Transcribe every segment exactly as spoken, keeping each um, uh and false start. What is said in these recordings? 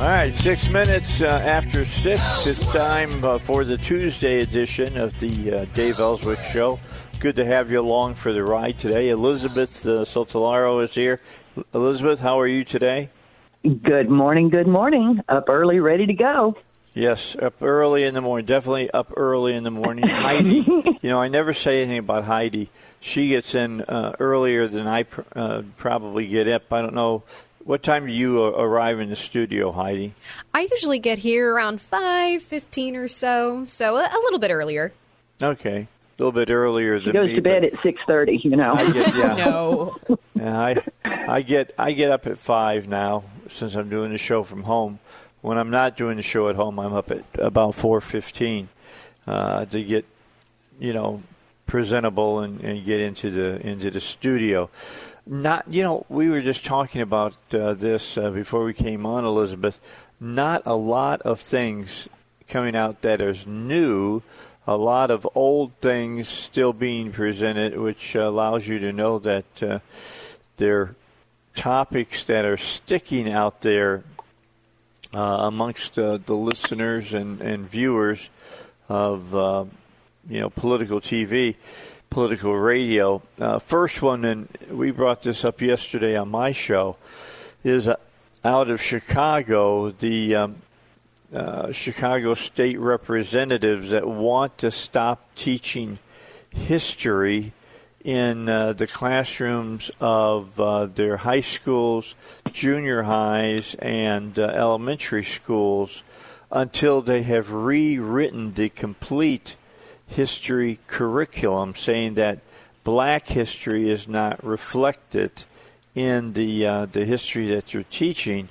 All right, six minutes uh, after six, it's time uh, for the Tuesday edition of the uh, Dave Elswick Show. Good to have you along for the ride today. Elizabeth uh, Sotallaro is here. Elizabeth, how are you today? Good morning, good morning. Up early, ready to go. Yes, up early in the morning, definitely up early in the morning. Heidi, you know, I never say anything about Heidi. She gets in uh, earlier than I pr- uh, probably get up. I don't know. What time do you arrive in the studio, Heidi? I usually get here around five fifteen or so, so a little bit earlier. Okay, a little bit earlier than me. She goes me, to bed at six thirty, you know. I get, yeah. No. Yeah, I, I, get, I get up at five now since I'm doing the show from home. When I'm not doing the show at home, I'm up at about four fifteen uh, to get, you know, presentable and, and get into the into the studio. Not, you know, we were just talking about uh, this uh, before we came on, Elizabeth. Not a lot of things coming out that is new. A lot of old things still being presented, which uh, allows you to know that uh, they're topics that are sticking out there uh, amongst uh, the listeners and, and viewers of, uh, you know, political T V. Political radio. Uh, first one, and we brought this up yesterday on my show, is uh, out of Chicago, the um, uh, Chicago state representatives that want to stop teaching history in uh, the classrooms of uh, their high schools, junior highs, and uh, elementary schools until they have rewritten the complete history curriculum, saying that black history is not reflected in the uh, the history that you're teaching.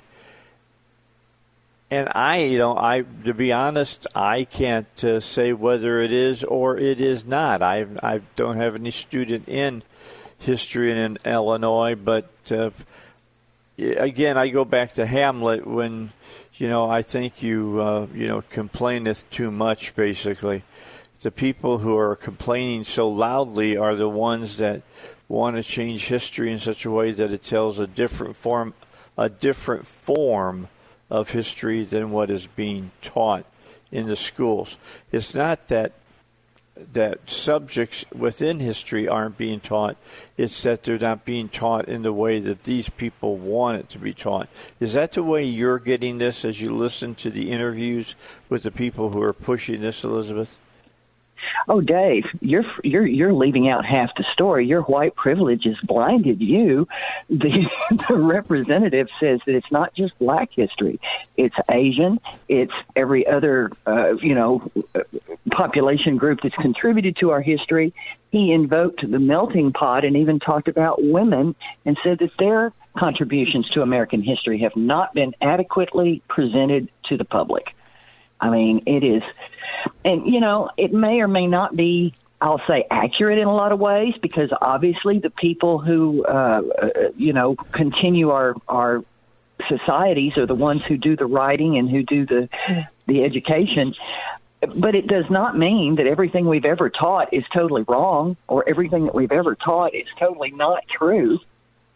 And I, you know, I to be honest, I can't uh, say whether it is or it is not. I I don't have any student in history in, in Illinois, but uh, again, I go back to Hamlet when, you know, I think you uh, you know complaineth too much, basically. The people who are complaining so loudly are the ones that want to change history in such a way that it tells a different form, a different form of history than what is being taught in the schools. It's not that that subjects within history aren't being taught; it's that they're not being taught in the way that these people want it to be taught. Is that the way you're getting this as you listen to the interviews with the people who are pushing this, Elizabeth? Oh, Dave, you're you're you're leaving out half the story. Your white privilege has blinded you. The, the representative says that it's not just black history; it's Asian, it's every other uh, you know population group that's contributed to our history. He invoked the melting pot and even talked about women and said that their contributions to American history have not been adequately presented to the public. I mean, it is, and, you know, it may or may not be, I'll say, accurate in a lot of ways, because obviously the people who, uh, you know, continue our, our societies are the ones who do the writing and who do the the education. But it does not mean that everything we've ever taught is totally wrong or everything that we've ever taught is totally not true.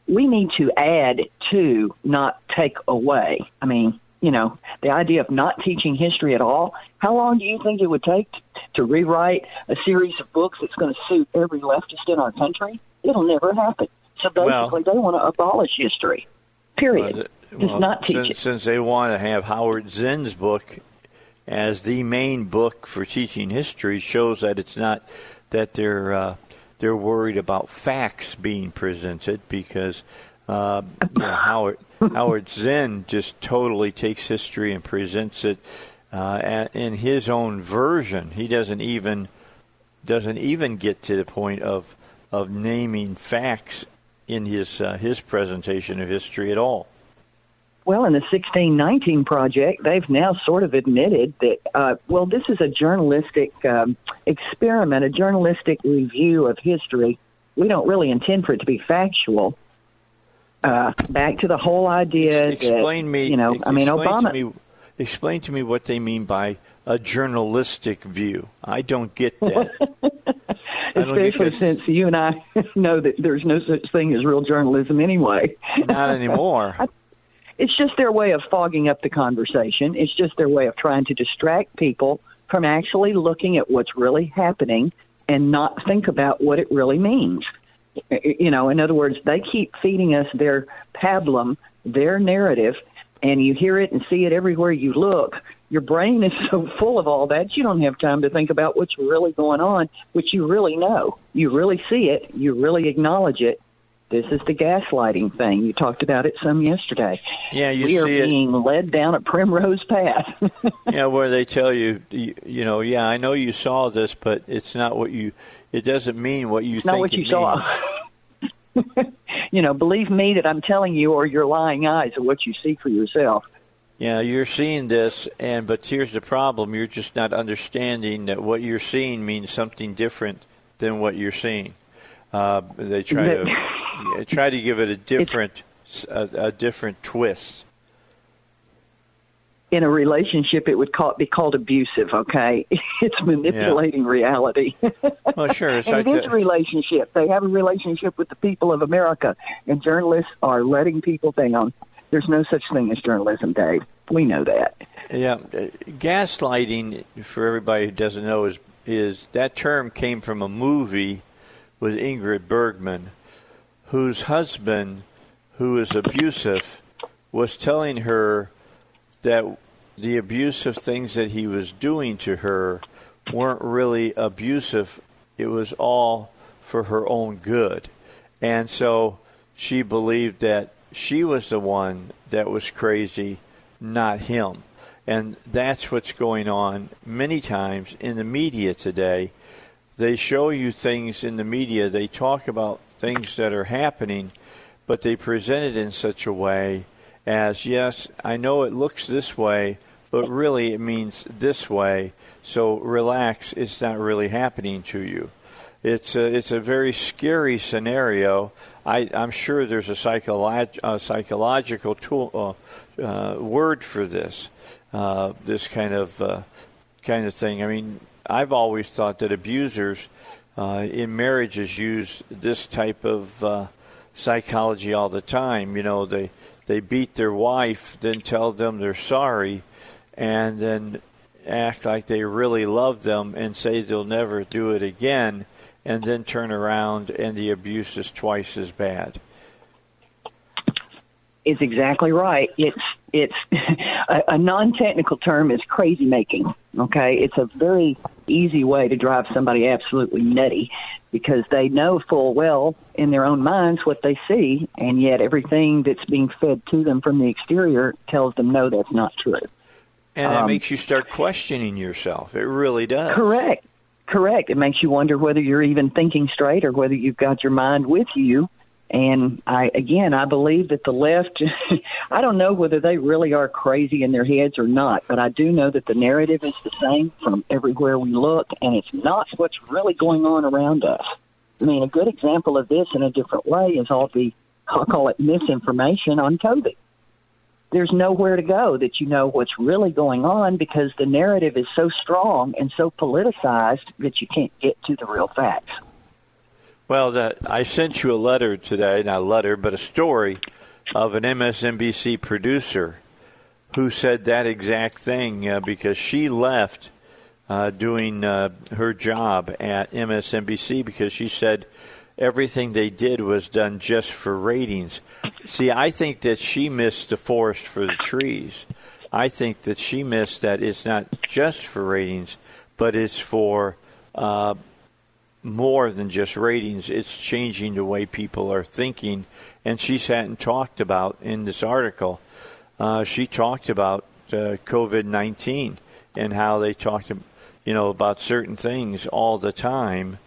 We need to add to, not take away. I mean, you know, the idea of not teaching history at all, how long do you think it would take to, to rewrite a series of books that's going to suit every leftist in our country? It'll never happen. So basically, well, they want to abolish history, period. does well, not teach since, it. Since they want to have Howard Zinn's book as the main book for teaching history, shows that it's not that they're uh, they're worried about facts being presented, because uh, you know, Howard Howard Zinn just totally takes history and presents it uh, in his own version. He doesn't even doesn't even get to the point of of naming facts in his uh, his presentation of history at all. Well, in the sixteen nineteen Project, they've now sort of admitted that, uh, well, this is a journalistic um, experiment, a journalistic review of history. We don't really intend for it to be factual. Uh, back to the whole idea explain that, me, you know, I mean, Obama. To me, explain to me what they mean by a journalistic view. I don't get that. Especially since you and I know that there's no such thing as real journalism anyway. Not anymore. I, It's just their way of fogging up the conversation. It's just their way of trying to distract people from actually looking at what's really happening and not think about what it really means. You know, in other words, they keep feeding us their pablum, their narrative, and you hear it and see it everywhere you look. Your brain is so full of all that, you don't have time to think about what's really going on, which you really know. You really see it. You really acknowledge it. This is the gaslighting thing. You talked about it some yesterday. Yeah, you we see it. We are being led down a primrose path. Yeah, where they tell you, you, you know, yeah, I know you saw this, but it's not what you, it doesn't mean what you it's think not what it you means. Saw. You know, believe me that I'm telling you, or your lying eyes are what you see for yourself. Yeah, you're seeing this, and but here's the problem. You're just not understanding that what you're seeing means something different than what you're seeing. Uh, they try to try to give it a different a, a different twist. In a relationship, it would call, be called abusive, okay? It's manipulating yeah. reality. Well, sure. It's and like it's a relationship. They have a relationship with the people of America, and journalists are letting people down. There's no such thing as journalism, Dave. We know that. Yeah. Gaslighting, for everybody who doesn't know, is is that term came from a movie with Ingrid Bergman, whose husband, who is abusive, was telling her that the abusive things that he was doing to her weren't really abusive. It was all for her own good. And so she believed that she was the one that was crazy, not him. And that's what's going on many times in the media today. They show you things in the media. They talk about things that are happening, but they present it in such a way as, yes, I know it looks this way, but really it means this way. So relax, it's not really happening to you. It's a, it's a very scary scenario. I, I'm sure there's a, psycholo- a psychological tool, uh, uh, word for this, uh, this kind of uh, kind of thing. I mean, I've always thought that abusers uh, in marriages use this type of uh, psychology all the time. You know, they they beat their wife, then tell them they're sorry, and then act like they really love them and say they'll never do it again, and then turn around and the abuse is twice as bad. It's exactly right. It's it's a, a non-technical term is crazy making. Okay, it's a very easy way to drive somebody absolutely nutty, because they know full well in their own minds what they see, and yet everything that's being fed to them from the exterior tells them, no, that's not true. And that um, makes you start questioning yourself. It really does. Correct. Correct. It makes you wonder whether you're even thinking straight or whether you've got your mind with you. And I, again, I believe that the left, I don't know whether they really are crazy in their heads or not, but I do know that the narrative is the same from everywhere we look, and it's not what's really going on around us. I mean, a good example of this in a different way is all the, I'll call it misinformation on COVID. There's nowhere to go that you know what's really going on, because the narrative is so strong and so politicized that you can't get to the real facts. Well, the, I sent you a letter today, not a letter, but a story of an M S N B C producer who said that exact thing uh, because she left uh, doing uh, her job at M S N B C because she said everything they did was done just for ratings. See, I think that she missed the forest for the trees. I think that she missed that it's not just for ratings, but it's for uh, more than just ratings. It's changing the way people are thinking. And she sat and talked about, in this article, uh, she talked about uh, covid nineteen and how they talked, you know, about certain things all the time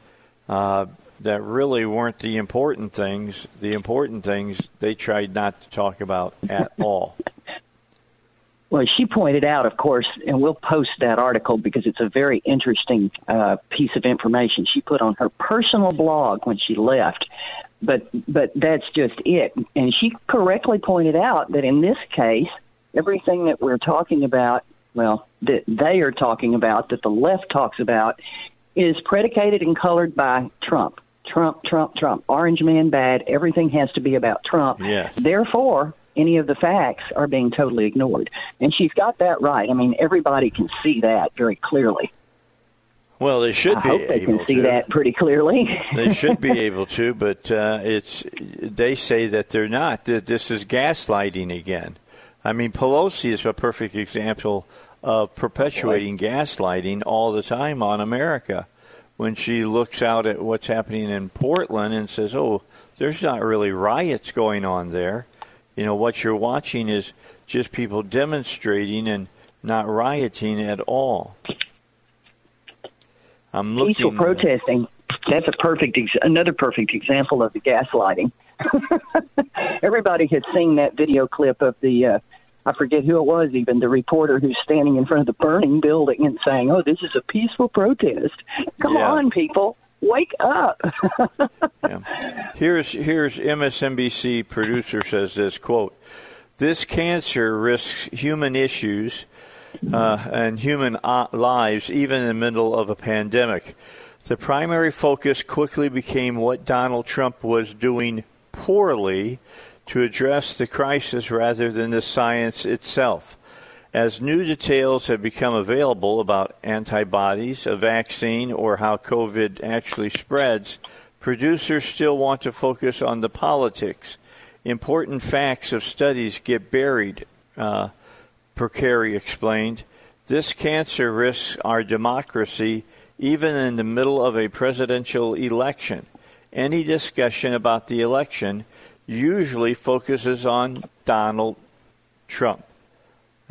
uh, that really weren't the important things. The important things they tried not to talk about at all. Well, she pointed out, of course, and we'll post that article because it's a very interesting uh, piece of information she put on her personal blog when she left. But but that's just it. And she correctly pointed out that in this case, everything that we're talking about, well, that they are talking about, that the left talks about, is predicated and colored by Trump. Trump, Trump, Trump. Orange man bad. Everything has to be about Trump. Yes. Therefore, any of the facts are being totally ignored. And she's got that right. I mean, everybody can see that very clearly. Well, they should I be hope they able can see to. That pretty clearly. They should be able to, but uh, it's they say that they're not. This is gaslighting again. I mean, Pelosi is a perfect example of perpetuating right. gaslighting all the time on America. When she looks out at what's happening in Portland and says, oh, there's not really riots going on there. You know, what you're watching is just people demonstrating and not rioting at all. I'm looking peaceful protesting. That's a perfect ex- another perfect example of the gaslighting. Everybody had seen that video clip of the, uh, I forget who it was, even the reporter who's standing in front of the burning building and saying, oh, this is a peaceful protest. Come yeah. on, people. Wake up. yeah. Here's here's M S N B C producer says this, quote, this cancer risks human issues uh, and human lives even in the middle of a pandemic. The primary focus quickly became what Donald Trump was doing poorly to address the crisis rather than the science itself. As new details have become available about antibodies, a vaccine, or how COVID actually spreads, producers still want to focus on the politics. Important facts of studies get buried, uh, Percari explained. This cancer risks our democracy even in the middle of a presidential election. Any discussion about the election usually focuses on Donald Trump.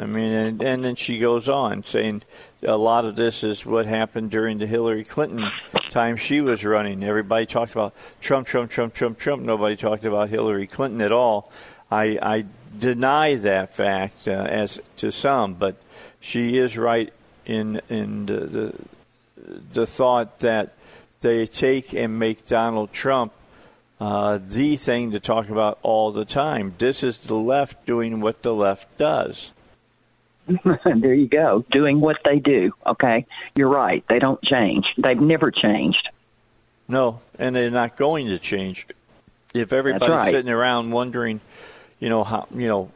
I mean, and, and then she goes on saying a lot of this is what happened during the Hillary Clinton time she was running. Everybody talked about Trump, Trump, Trump, Trump, Trump. Nobody talked about Hillary Clinton at all. I, I deny that fact uh, as to some, but she is right in in the, the the thought that they take and make Donald Trump uh, the thing to talk about all the time. This is the left doing what the left does. There you go, doing what they do, okay? You're right. They don't change. They've never changed. No, and they're not going to change. If everybody's right. sitting around wondering, you know, how you know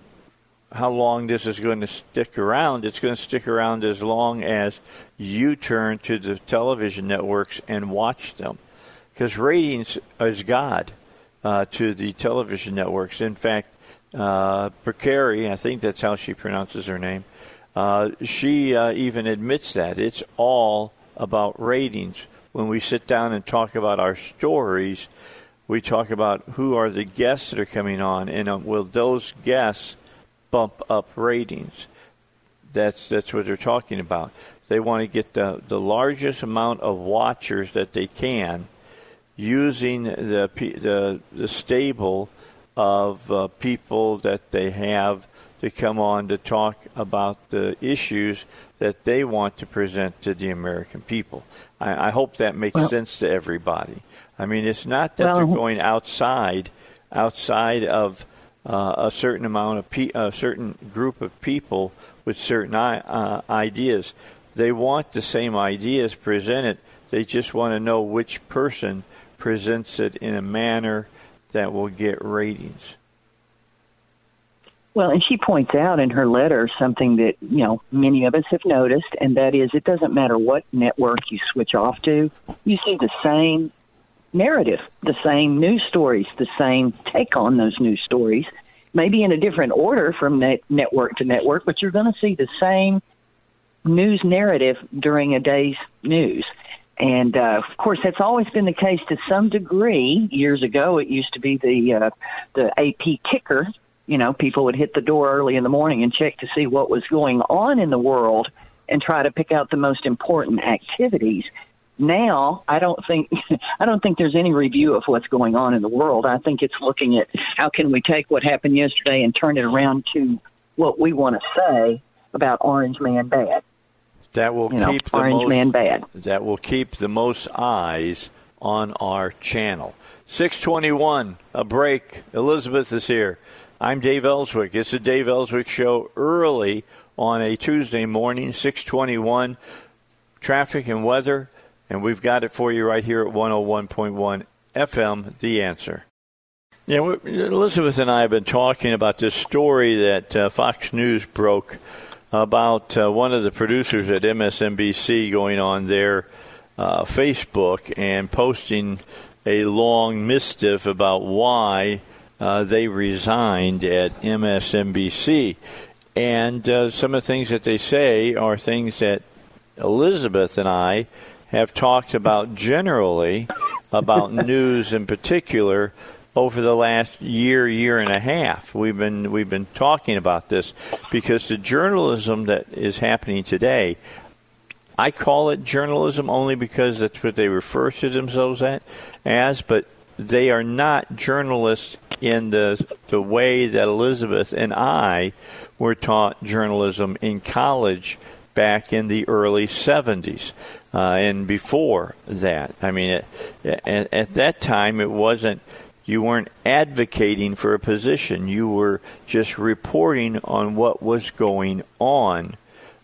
how long this is going to stick around, it's going to stick around as long as you turn to the television networks and watch them. Because ratings is God uh, to the television networks. In fact, uh, Percari, I think that's how she pronounces her name, Uh, she uh, even admits that. It's all about ratings. When we sit down and talk about our stories, we talk about who are the guests that are coming on, and um, will those guests bump up ratings? That's that's what they're talking about. They want to get the, the largest amount of watchers that they can using the, the, the stable of uh, people that they have to come on to talk about the issues that they want to present to the American people. I, I hope that makes well, sense to everybody. I mean, it's not that well, they're going outside, outside of uh, a certain amount of pe- a certain group of people with certain I- uh, ideas. They want the same ideas presented. They just want to know which person presents it in a manner that will get ratings. Well, and she points out in her letter something that, you know, many of us have noticed, and that is it doesn't matter what network you switch off to. You see the same narrative, the same news stories, the same take on those news stories, maybe in a different order from net network to network, but you're going to see the same news narrative during a day's news. And, uh, of course, that's always been the case to some degree. Years ago, it used to be the uh, the A P ticker. You know, people would hit the door early in the morning and check to see what was going on in the world and try to pick out the most important activities. Now, I don't think I don't think there's any review of what's going on in the world. I think it's looking at how can we take what happened yesterday and turn it around to what we want to say about Orange Man Bad. That will you know, keep Orange the most, Man Bad. That will keep the most eyes on our channel. six twenty-one, a break. Elizabeth is here. I'm Dave Elswick. It's the Dave Elswick Show early on a Tuesday morning, six twenty-one. Traffic and weather. And we've got it for you right here at one oh one point one F M, The Answer. Yeah, you know, Elizabeth and I have been talking about this story that uh, Fox News broke about uh, one of the producers at M S N B C going on their uh, Facebook and posting a long mischief about why uh, they resigned at M S N B C. And uh, some of the things that they say are things that Elizabeth and I have talked about generally, about news in particular, over the last year, year and a half. We've been we've been talking about this because the journalism that is happening today, I call it journalism only because that's what they refer to themselves at, as, but they are not journalists in the the way that Elizabeth and I were taught journalism in college back in the early seventies. Uh, and before that, I mean, at, at, at that time, it wasn't, you weren't advocating for a position. You were just reporting on what was going on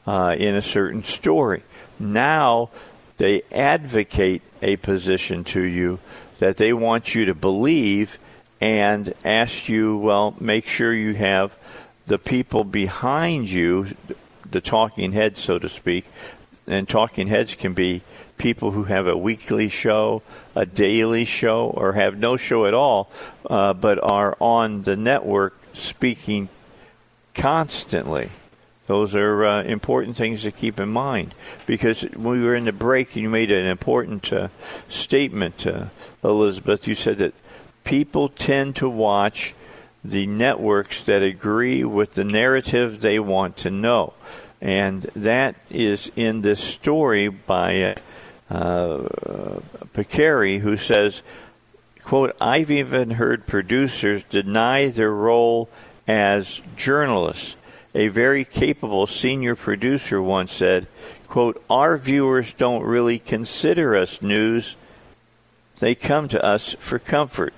uh, in a certain story. Now they advocate a position to you that they want you to believe and ask you, well, make sure you have the people behind you, the talking heads, so to speak. And talking heads can be people who have a weekly show, a daily show, or have no show at all, uh, but are on the network speaking constantly. Those are uh, important things to keep in mind. Because when we were in the break, you made an important uh, statement, uh, Elizabeth. You said that people tend to watch the networks that agree with the narrative they want to know. And that is in this story by uh, uh, Picari, who says, quote, I've even heard producers deny their role as journalists. A very capable senior producer once said, quote, our viewers don't really consider us news. They come to us for comfort.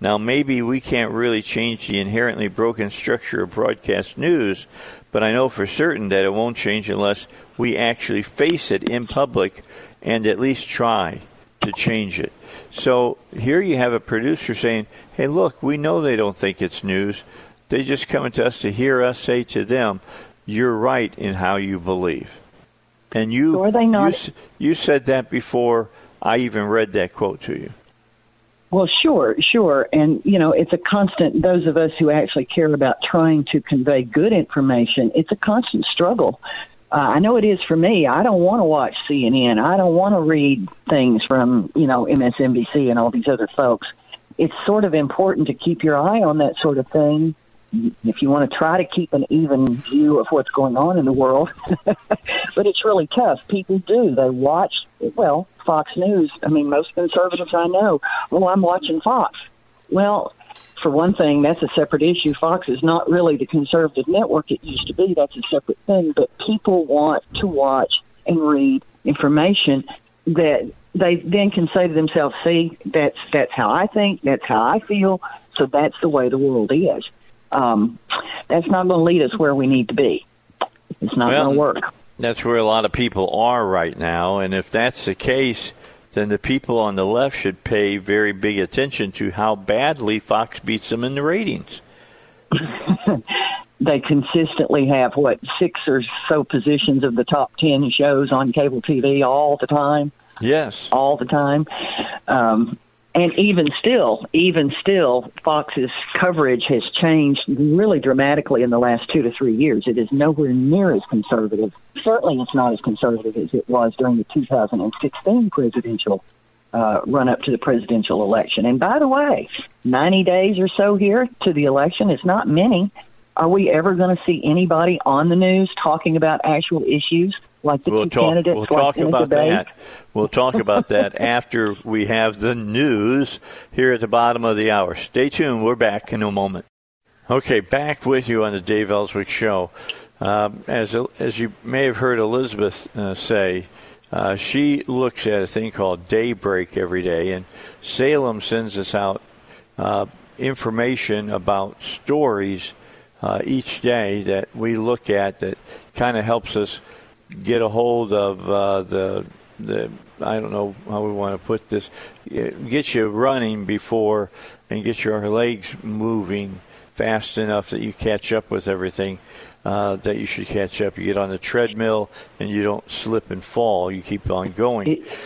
Now, maybe we can't really change the inherently broken structure of broadcast news, but I know for certain that it won't change unless we actually face it in public and at least try to change it. So here you have a producer saying, hey, look, we know they don't think it's news. They just come to us to hear us say to them, you're right in how you believe. And you, or they not- you, you said that before I even read that quote to you. Well, sure, sure. And, you know, it's a constant, those of us who actually care about trying to convey good information, it's a constant struggle. Uh, I know it is for me. I don't want to watch C N N. I don't want to read things from, you know, M S N B C and all these other folks. It's sort of important to keep your eye on that sort of thing. If you want to try to keep an even view of what's going on in the world. But it's really tough. People do. They watch, well, Fox News. I mean, most conservatives I know, well, I'm watching Fox. Well, for one thing, that's a separate issue. Fox is not really the conservative network it used to be. That's a separate thing. But people want to watch and read information that they then can say to themselves, see, that's, that's how I think, that's how I feel, so that's the way the world is. Um, that's not going to lead us where we need to be. It's not well, going to work. That's where a lot of people are right now. And if that's the case, then the people on the left should pay very big attention to how badly Fox beats them in the ratings. They consistently have, what, six or so positions of the top ten shows on cable T V all the time? Yes. All the time. Um And even still, even still, Fox's coverage has changed really dramatically in the last two to three years. It is nowhere near as conservative. Certainly it's not as conservative as it was during the two thousand sixteen presidential uh, run-up to the presidential election. And by the way, ninety days or so here to the election, it's not many. Are we ever going to see anybody on the news talking about actual issues? Like the we'll two talk, candidates we'll like talk about that. We'll talk about that after we have the news here at the bottom of the hour. Stay tuned. We're back in a moment. Okay, back with you on the Dave Elswick Show. Um, as as you may have heard Elizabeth uh, say, uh, she looks at a thing called Daybreak every day, and Salem sends us out uh, information about stories uh, each day that we look at that kind of helps us get a hold of uh, the, the, I don't know how we want to put this, get you running before and get your legs moving fast enough that you catch up with everything uh, that you should catch up. You get on the treadmill and you don't slip and fall. You keep on going. It,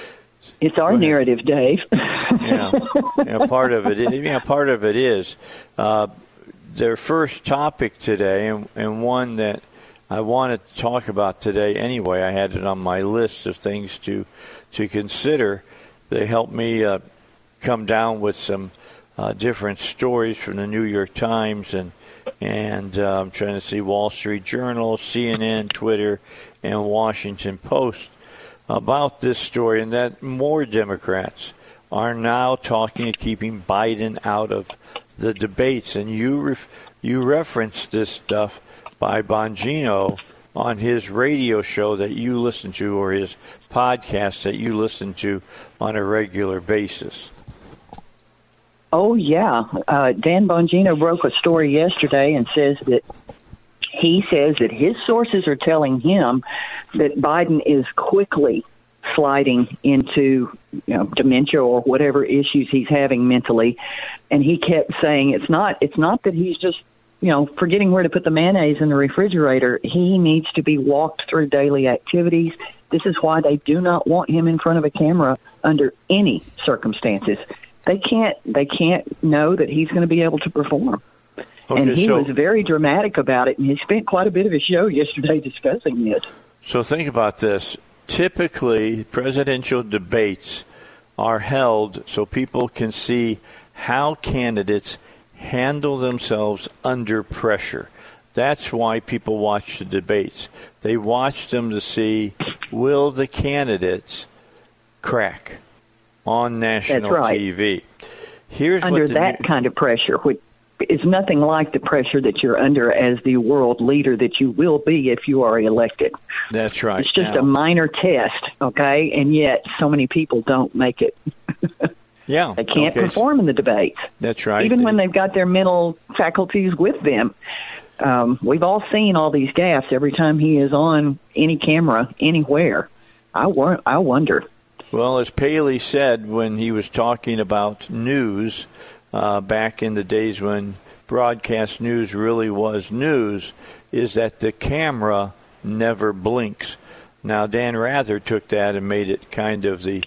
it's our narrative, Dave. yeah, yeah, part of it. Yeah, part of it is uh, their first topic today, and, and one that I wanted to talk about today anyway. I had it on my list of things to to consider. They helped me uh, come down with some uh, different stories from the New York Times and and uh, I'm trying to see Wall Street Journal, C N N, Twitter, and Washington Post about this story, and that more Democrats are now talking of keeping Biden out of the debates. And you ref- you referenced this stuff by Bongino on his radio show that you listen to, or his podcast that you listen to on a regular basis. Oh, yeah. Uh, Dan Bongino broke a story yesterday and says that he says that his sources are telling him that Biden is quickly sliding into, you know, dementia or whatever issues he's having mentally. And he kept saying it's not it's not that he's just, you know, forgetting where to put the mayonnaise in the refrigerator. He needs to be walked through daily activities. This is why they do not want him in front of a camera under any circumstances. They can't they can't know that he's going to be able to perform. Okay, and he so, was very dramatic about it, and he spent quite a bit of his show yesterday discussing this. So think about this. Typically, presidential debates are held so people can see how candidates handle themselves under pressure. That's why people watch the debates. They watch them to see, will the candidates crack on national right. T V? Here's under what the that new- kind of pressure, which is nothing like the pressure that you're under as the world leader that you will be if you are elected. That's right. It's just now, a minor test, okay? And yet so many people don't make it. Yeah, they can't okay. perform in the debates. That's right. Even when they've got their mental faculties with them. Um, we've all seen all these gaffes every time he is on any camera, anywhere. I, wor- I wonder. Well, as Paley said when he was talking about news uh, back in the days when broadcast news really was news, is that the camera never blinks. Now, Dan Rather took that and made it kind of the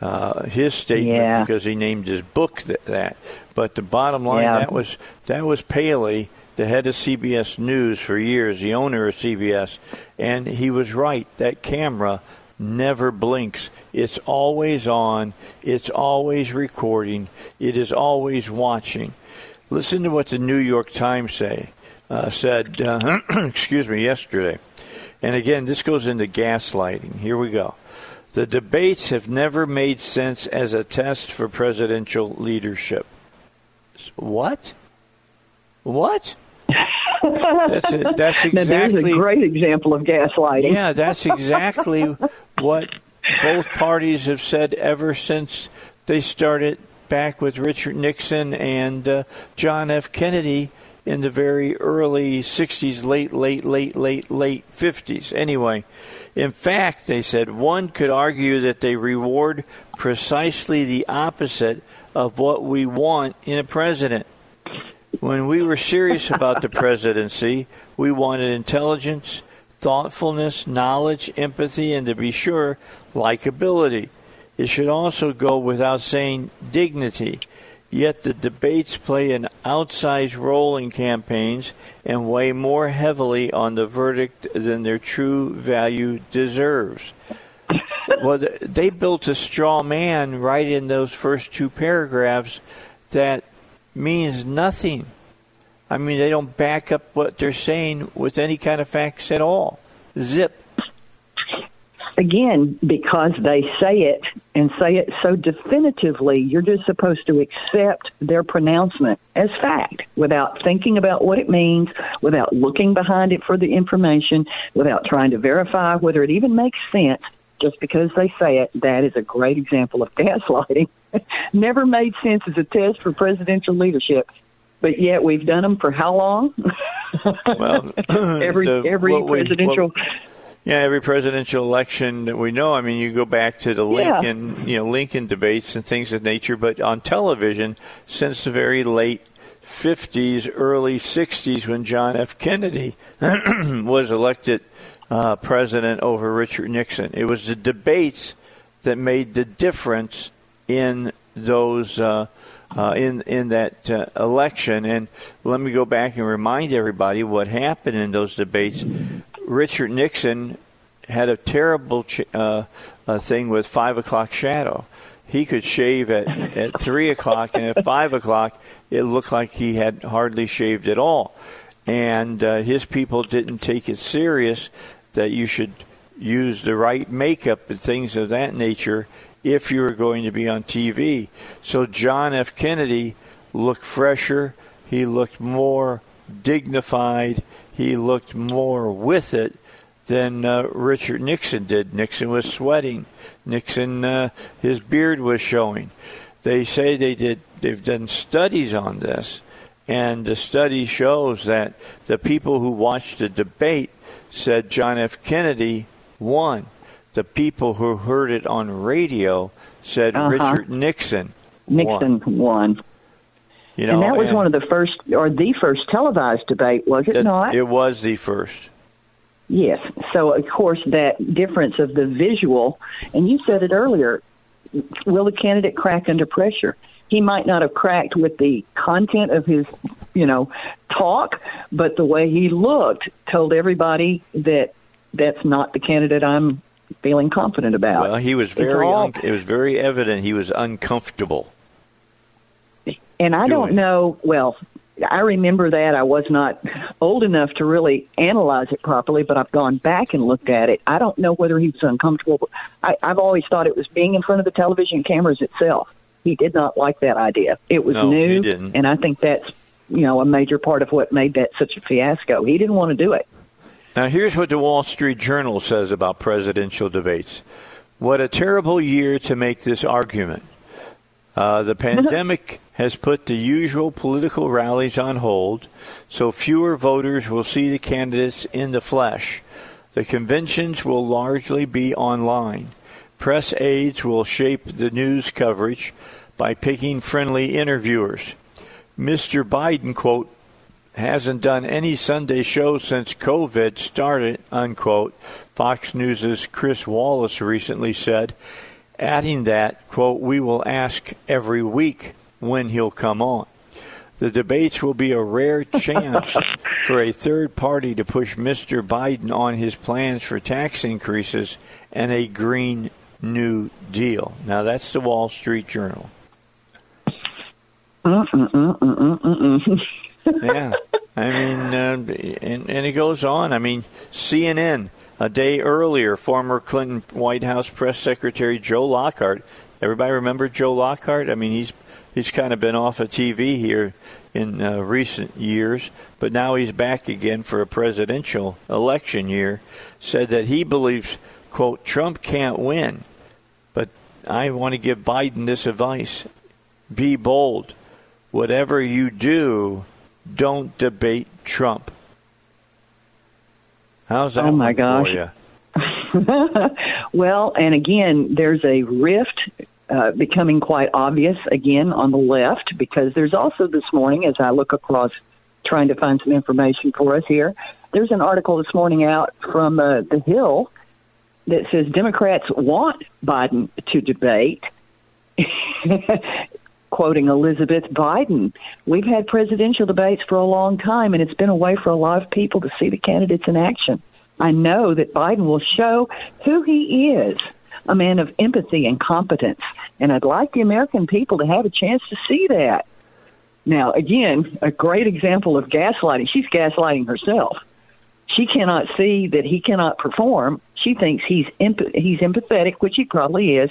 Uh, his statement yeah. because he named his book th- that. But the bottom line, yeah. that was that was Paley, the head of C B S News for years, the owner of C B S, and he was right. That camera never blinks. It's always on. It's always recording. It is always watching. Listen to what the New York Times say uh, said. Uh, excuse me, yesterday. And again, this goes into gaslighting. Here we go. The debates have never made sense as a test for presidential leadership. What? What? That's a, that's exactly. Now, there's a great example of gaslighting. Yeah, that's exactly what both parties have said ever since they started back with Richard Nixon and uh, John F. Kennedy in the very early sixties, late, late, late, late, late fifties. Anyway. In fact, they said, one could argue that they reward precisely the opposite of what we want in a president. When we were serious about the presidency, we wanted intelligence, thoughtfulness, knowledge, empathy, and to be sure, likability. It should also go without saying dignity. Yet the debates play an outsized role in campaigns and weigh more heavily on the verdict than their true value deserves. Well, they built a straw man right in those first two paragraphs that means nothing. I mean, they don't back up what they're saying with any kind of facts at all. Zip. Again, because they say it and say it so definitively, you're just supposed to accept their pronouncement as fact without thinking about what it means, without looking behind it for the information, without trying to verify whether it even makes sense. Just because they say it, that is a great example of gaslighting. Never made sense as a test for presidential leadership, but yet we've done them for how long? Well, every the, every what, presidential, what, yeah, every presidential election that we know. I mean, you go back to the Lincoln, yeah. you know, Lincoln debates and things of nature, but on television since the very late fifties, early sixties, when John F. Kennedy was elected. Uh, president over Richard Nixon. It was the debates that made the difference in those uh, uh, in in that uh, election. And let me go back and remind everybody what happened in those debates. Richard Nixon had a terrible ch- uh, uh, thing with five o'clock shadow. He could shave at, at three o'clock, and at five o'clock, it looked like he had hardly shaved at all. And uh, his people didn't take it serious. That you should use the right makeup and things of that nature if you were going to be on T V. So John F. Kennedy looked fresher. He looked more dignified. He looked more with it than uh, Richard Nixon did. Nixon was sweating. Nixon, uh, his beard was showing. They say they did. They've done studies on this, and the study shows that the people who watched the debate said John F. Kennedy won. The people who heard it on radio said uh-huh. Richard Nixon Nixon won. won. You know, and that was and one of the first, or the first televised debate, was it that, not? It was the first. Yes. So, of course, that difference of the visual, and you said it earlier, will the candidate crack under pressure? He might not have cracked with the content of his, you know, talk, but the way he looked told everybody that that's not the candidate I'm feeling confident about. Well, he was very all, un- it was very evident he was uncomfortable. And I doing. don't know, well, I remember that. I was not old enough to really analyze it properly, but I've gone back and looked at it. I don't know whether he was uncomfortable. I, I've always thought it was being in front of the television cameras itself. He did not like that idea. It was no, new, he didn't. And I think that's, you know, a major part of what made that such a fiasco. He didn't want to do it. Now, here's what the Wall Street Journal says about presidential debates. What a terrible year to make this argument. Uh, the pandemic has put the usual political rallies on hold, so fewer voters will see the candidates in the flesh. The conventions will largely be online. Press aides will shape the news coverage by picking friendly interviewers. Mister Biden, quote, hasn't done any Sunday show since COVID started, unquote, Fox News' Chris Wallace recently said, adding that, quote, we will ask every week when he'll come on. The debates will be a rare chance for a third party to push Mister Biden on his plans for tax increases and a Green New Deal. Now, that's the Wall Street Journal. Uh, uh, uh, uh, uh, uh. Yeah. I mean, uh, and, and it goes on. I mean, C N N, a day earlier, former Clinton White House press secretary Joe Lockhart. Everybody remember Joe Lockhart? I mean, he's he's kind of been off of T V here in uh, recent years, but now he's back again for a presidential election year, said that he believes, quote, Trump can't win, but I want to give Biden this advice. Be bold. Whatever you do, don't debate Trump. How's that? Oh, my gosh. For you? Well, and again, there's a rift uh, becoming quite obvious again on the left, because there's also this morning, as I look across trying to find some information for us here, there's an article this morning out from uh, The Hill that says Democrats want Biden to debate. Quoting Elizabeth Biden, we've had presidential debates for a long time, and it's been a way for a lot of people to see the candidates in action. I know that Biden will show who he is, a man of empathy and competence, and I'd like the American people to have a chance to see that. Now, again, a great example of gaslighting. She's gaslighting herself. She cannot see that he cannot perform. She thinks he's empath- he's empathetic, which he probably is,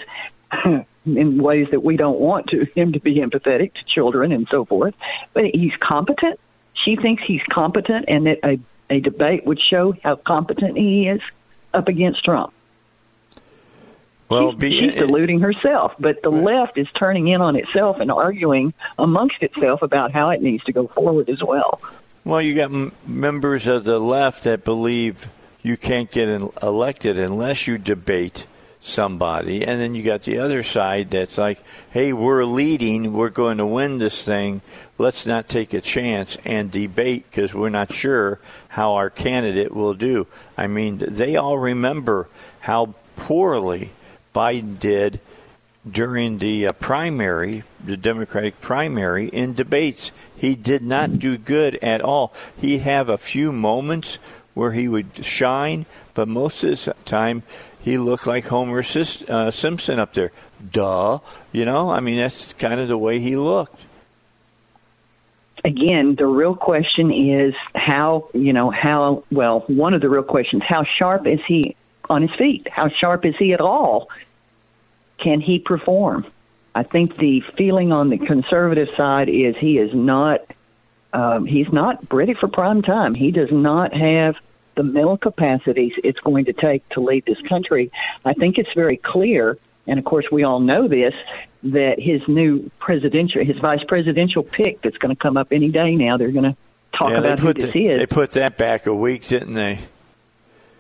in ways that we don't want to him to be empathetic to children and so forth. But he's competent. She thinks he's competent, and that a, a debate would show how competent he is up against Trump. Well, she's, be, she's deluding herself, but the left is turning in on itself and arguing amongst itself about how it needs to go forward as well. Well, you got m- members of the left that believe you can't get in- elected unless you debate somebody, and then you got the other side that's like, hey, we're leading, we're going to win this thing, let's not take a chance and debate because we're not sure how our candidate will do. I mean, they all remember how poorly Biden did during the uh, primary, the Democratic primary, in debates. He did not do good at all. He had a few moments where he would shine, but most of the time he looked like Homer uh, Simpson up there. Duh. You know, I mean, that's kind of the way he looked. Again, the real question is how, you know, how, well, one of the real questions, how sharp is he on his feet? How sharp is he at all? Can he perform? I think the feeling on the conservative side is he is not, um, he's not ready for prime time. He does not have the mental capacities it's going to take to lead this country. I think it's very clear, and of course we all know this, that his new presidential, his vice presidential pick that's going to come up any day now, they're going to talk yeah, about who the, this is. They put that back a week, didn't they?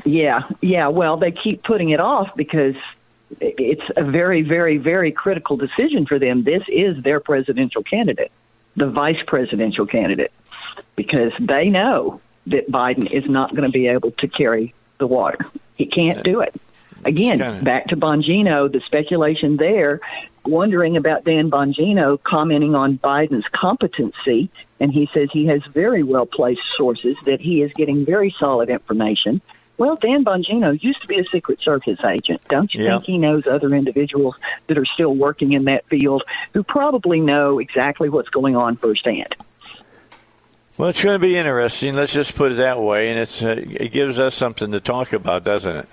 Yeah, yeah. Well, they keep putting it off because it's a very, very, very critical decision for them. This is their presidential candidate, the vice presidential candidate, because they know that Biden is not going to be able to carry the water. He can't do it. Again, kinda... back to Bongino, the speculation there, wondering about Dan Bongino commenting on Biden's competency, and he says he has very well-placed sources, that he is getting very solid information. Well, Dan Bongino used to be a Secret Service agent. Don't you yeah. think he knows other individuals that are still working in that field who probably know exactly what's going on firsthand? Well, it's going to be interesting. Let's just put it that way. And it's uh, it gives us something to talk about, doesn't it?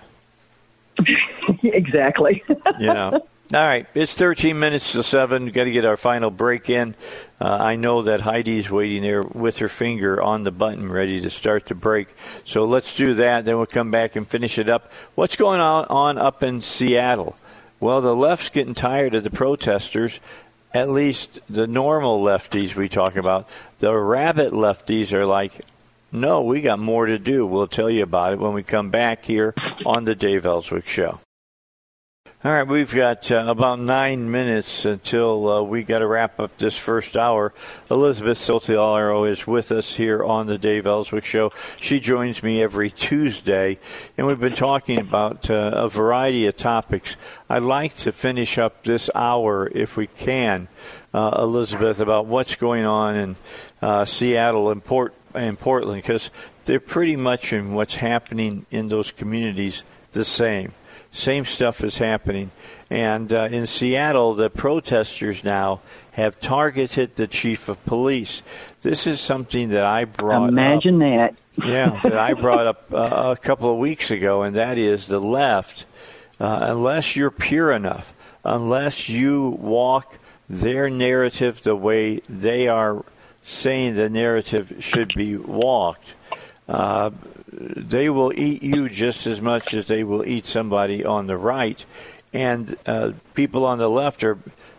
Exactly. Yeah. All right. It's thirteen minutes to seven. We've got to get our final break in. Uh, I know that Heidi's waiting there with her finger on the button ready to start the break. So let's do that. Then we'll come back and finish it up. What's going on, on up in Seattle? Well, the left's getting tired of the protesters, at least the normal lefties we talk about. The rabbit lefties are like, no, we got more to do. We'll tell you about it when we come back here on the Dave Elswick Show. All right, we've got uh, about nine minutes until uh, we got to wrap up this first hour. Elizabeth Sotallaro is with us here on the Dave Elswick Show. She joins me every Tuesday, and we've been talking about uh, a variety of topics. I'd like to finish up this hour, if we can, uh, Elizabeth, about what's going on in uh, Seattle and, Port- and Portland, because they're pretty much in what's happening in those communities the same. Same stuff is happening. And uh, in Seattle, the protesters now have targeted the chief of police. This is something that I brought Imagine up. Imagine that. Yeah, that I brought up uh, a couple of weeks ago, and that is the left, uh, unless you're pure enough, unless you walk their narrative the way they are saying the narrative should be walked, uh they will eat you just as much as they will eat somebody on the right. And uh, people on the left are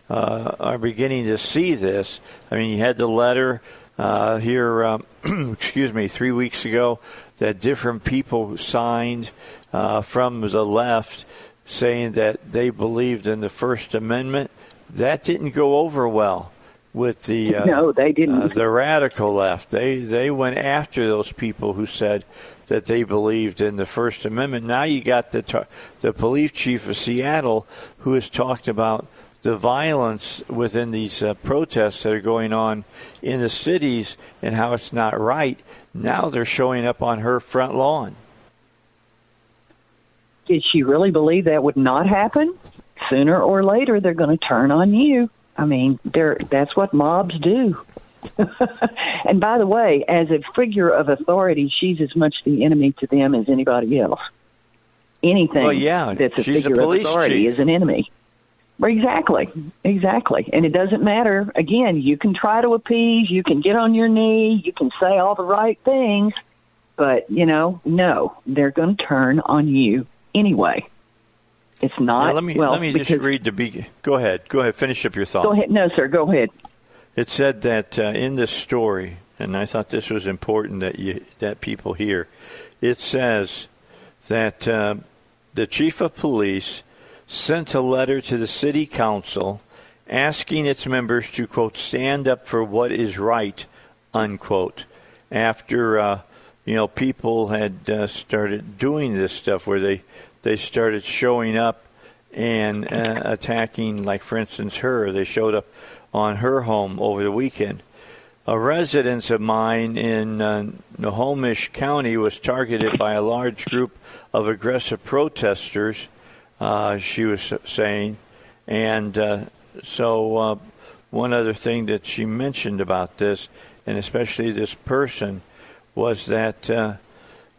uh, are beginning to see this. I mean, you had the letter uh, here, um, excuse me, three weeks ago that different people signed uh, from the left saying that they believed in the First Amendment. That didn't go over well with the uh, no, they didn't. Uh, the radical left. They they went after those people who said that they believed in the First Amendment. Now you got the the police chief of Seattle who has talked about the violence within these uh, protests that are going on in the cities and how it's not right. Now they're showing up on her front lawn. Did she really believe that would not happen? Sooner or later, they're going to turn on you. I mean, they're, that's what mobs do. And by the way, as a figure of authority, she's as much the enemy to them as anybody else. Anything well, yeah. that's a she's figure of authority chief. Is an enemy. Exactly, exactly. And it doesn't matter. Again, you can try to appease, you can get on your knee, you can say all the right things, but, you know, no, they're going to turn on you anyway. It's not. Now, let me, well, let me because, just read the beginning. Go ahead. Go ahead. Finish up your thought. Go ahead. No, sir. Go ahead. It said that uh, in this story, and I thought this was important that you, that people hear, it says that uh, the chief of police sent a letter to the city council asking its members to, quote, stand up for what is right, unquote, after, uh, you know, people had uh, started doing this stuff where they, they started showing up and uh, attacking, like, for instance, her. They showed up on her home over the weekend. A residence of mine in uh, Nohomish County was targeted by a large group of aggressive protesters, uh, she was saying. And uh, so uh, one other thing that she mentioned about this, and especially this person, was that uh,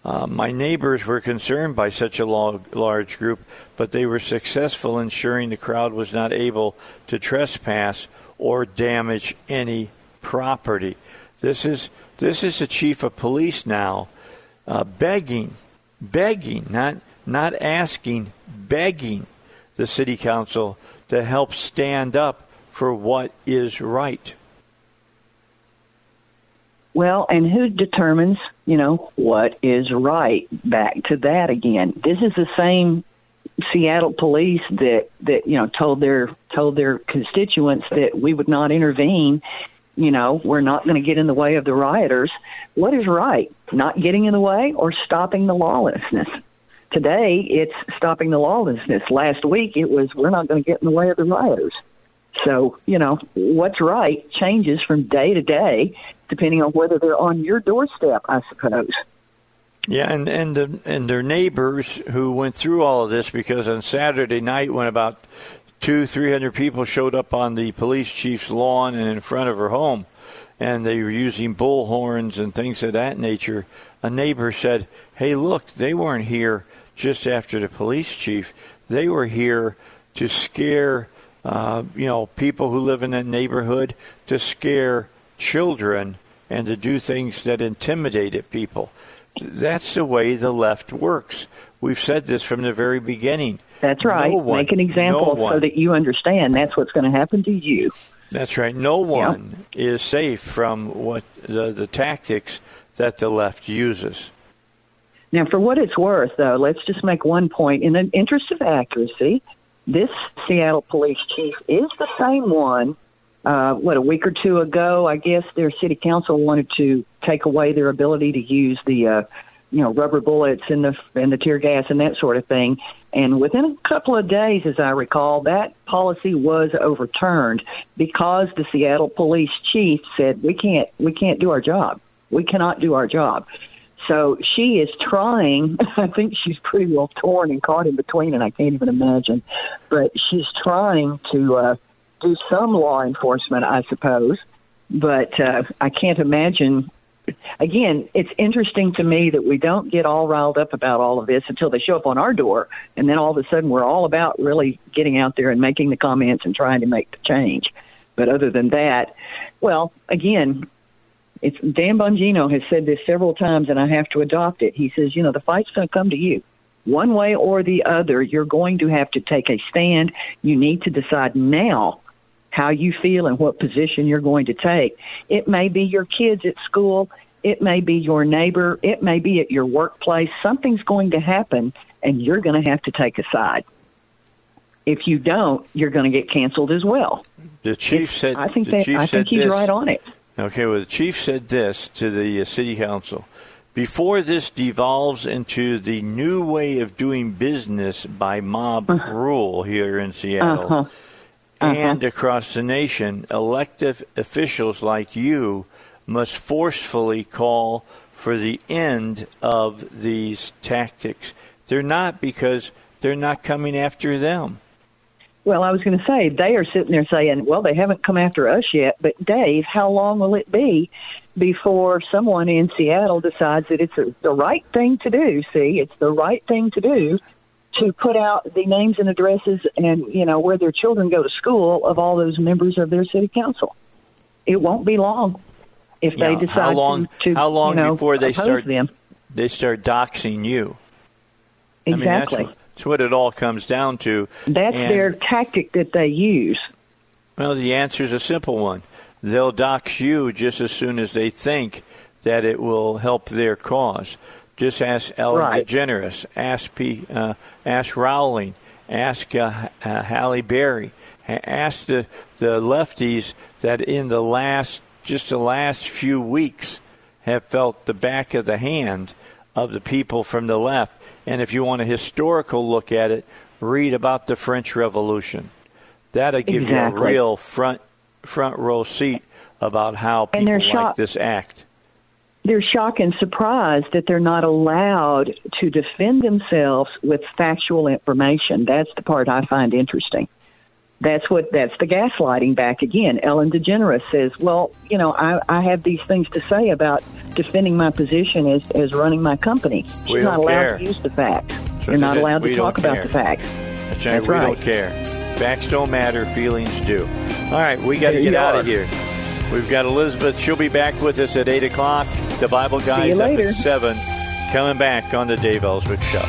uh, my neighbors were concerned by such a lo- large group, but they were successful ensuring the crowd was not able to trespass or damage any property. This is this is the chief of police now uh, begging, begging, not not asking, begging the city council to help stand up for what is right. Well, and who determines, you know, what is right? Back to that again. This is the same Seattle police that, that you know told their told their constituents that we would not intervene. You know, we're not going to get in the way of the rioters. What is right? Not getting in the way or stopping the lawlessness? Today, it's stopping the lawlessness. Last week, it was we're not going to get in the way of the rioters. So, you know, what's right changes from day to day, depending on whether they're on your doorstep, I suppose. Yeah, and and, the, and their neighbors who went through all of this, because on Saturday night when about two, three hundred people showed up on the police chief's lawn and in front of her home, and they were using bullhorns and things of that nature, a neighbor said, hey, look, they weren't here just after the police chief. They were here to scare, uh, you know, people who live in that neighborhood, to scare children and to do things that intimidated people. That's the way the left works. We've said this from the very beginning. That's right. No one, Make an example no so that you understand that's what's going to happen to you. That's right. No one yep. is safe from what the, the tactics that the left uses. Now, for what it's worth, though, let's just make one point. In the interest of accuracy, this Seattle police chief is the same one. Uh, what, a week or two ago, I guess their city council wanted to take away their ability to use the, uh, you know, rubber bullets and the and the tear gas and that sort of thing. And within a couple of days, as I recall, that policy was overturned because the Seattle police chief said we can't we can't do our job. We cannot do our job. So she is trying. I think she's pretty well torn and caught in between, and I can't even imagine. But she's trying to. Uh, do some law enforcement, I suppose, but uh, I can't imagine. Again, it's interesting to me that we don't get all riled up about all of this until they show up on our door, and then all of a sudden we're all about really getting out there and making the comments and trying to make the change. But other than that, well, again, it's Dan Bongino has said this several times, and I have to adopt it. He says, you know, the fight's going to come to you. One way or the other, you're going to have to take a stand. You need to decide now how you feel and what position you're going to take. It may be your kids at school. It may be your neighbor. It may be at your workplace. Something's going to happen, and you're going to have to take a side. If you don't, you're going to get canceled as well. The chief it's, said I think, the that, chief I think said he's this. right on it. Okay, well, the chief said this to the uh, city council. before this devolves into the new way of doing business by mob uh-huh. rule here in Seattle uh-huh. Uh-huh. and across the nation, elected officials like you must forcefully call for the end of these tactics. They're not, because they're not coming after them. Well, I was going to say, they are sitting there saying, well, they haven't come after us yet. But, Dave, how long will it be before someone in Seattle decides that it's a, the right thing to do? See, it's the right thing to do to put out the names and addresses and, you know, where their children go to school of all those members of their city council. It won't be long if yeah, they decide how long, to, how long you know, before they start, them. They start doxing you. Exactly. I mean, that's what, that's what it all comes down to. That's and, their tactic that they use. Well, the answer is a simple one. They'll dox you just as soon as they think that it will help their cause. Just ask Ellen right. DeGeneres, ask, P, uh, ask Rowling, ask uh, uh, Halle Berry, ask the, the lefties that in the last, just the last few weeks have felt the back of the hand of the people from the left. And if you want a historical look at it, read about the French Revolution. That'll give exactly. you a real front front row seat about how people like shock- this act. They're shocked and surprised that they're not allowed to defend themselves with factual information. That's the part I find interesting. That's what that's the gaslighting back again. Ellen DeGeneres says, well, you know, I, I have these things to say about defending my position as, as running my company. She's we not allowed care. to use the facts. So They're not allowed to talk care. about the facts. That's, that's we right. We don't care. Facts don't matter. Feelings do. All right, we got to get out are. of here. We've got Elizabeth. She'll be back with us at eight o'clock. The Bible Guy is up at seven. Coming back on the Dave Elswick Show.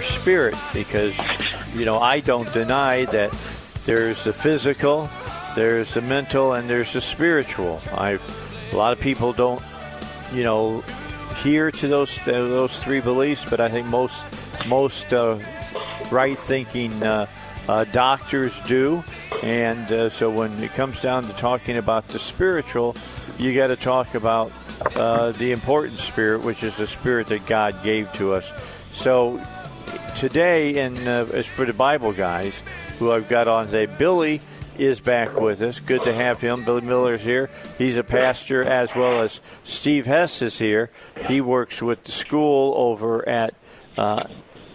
Spirit, because you know I don't deny that there's the physical, there's the mental, and there's the spiritual. I've a lot of people don't you know hear to those those three beliefs, but I think most most uh, right-thinking uh, uh, doctors do. And uh, so when it comes down to talking about the spiritual, you got to talk about uh, the important spirit, which is the spirit that God gave to us. So. Today, and uh, as for the Bible guys who I've got on today, Billy is back with us. Good to have him. Billy Miller is here. He's a pastor, as well as Steve Hess is here. He works with the school over at uh,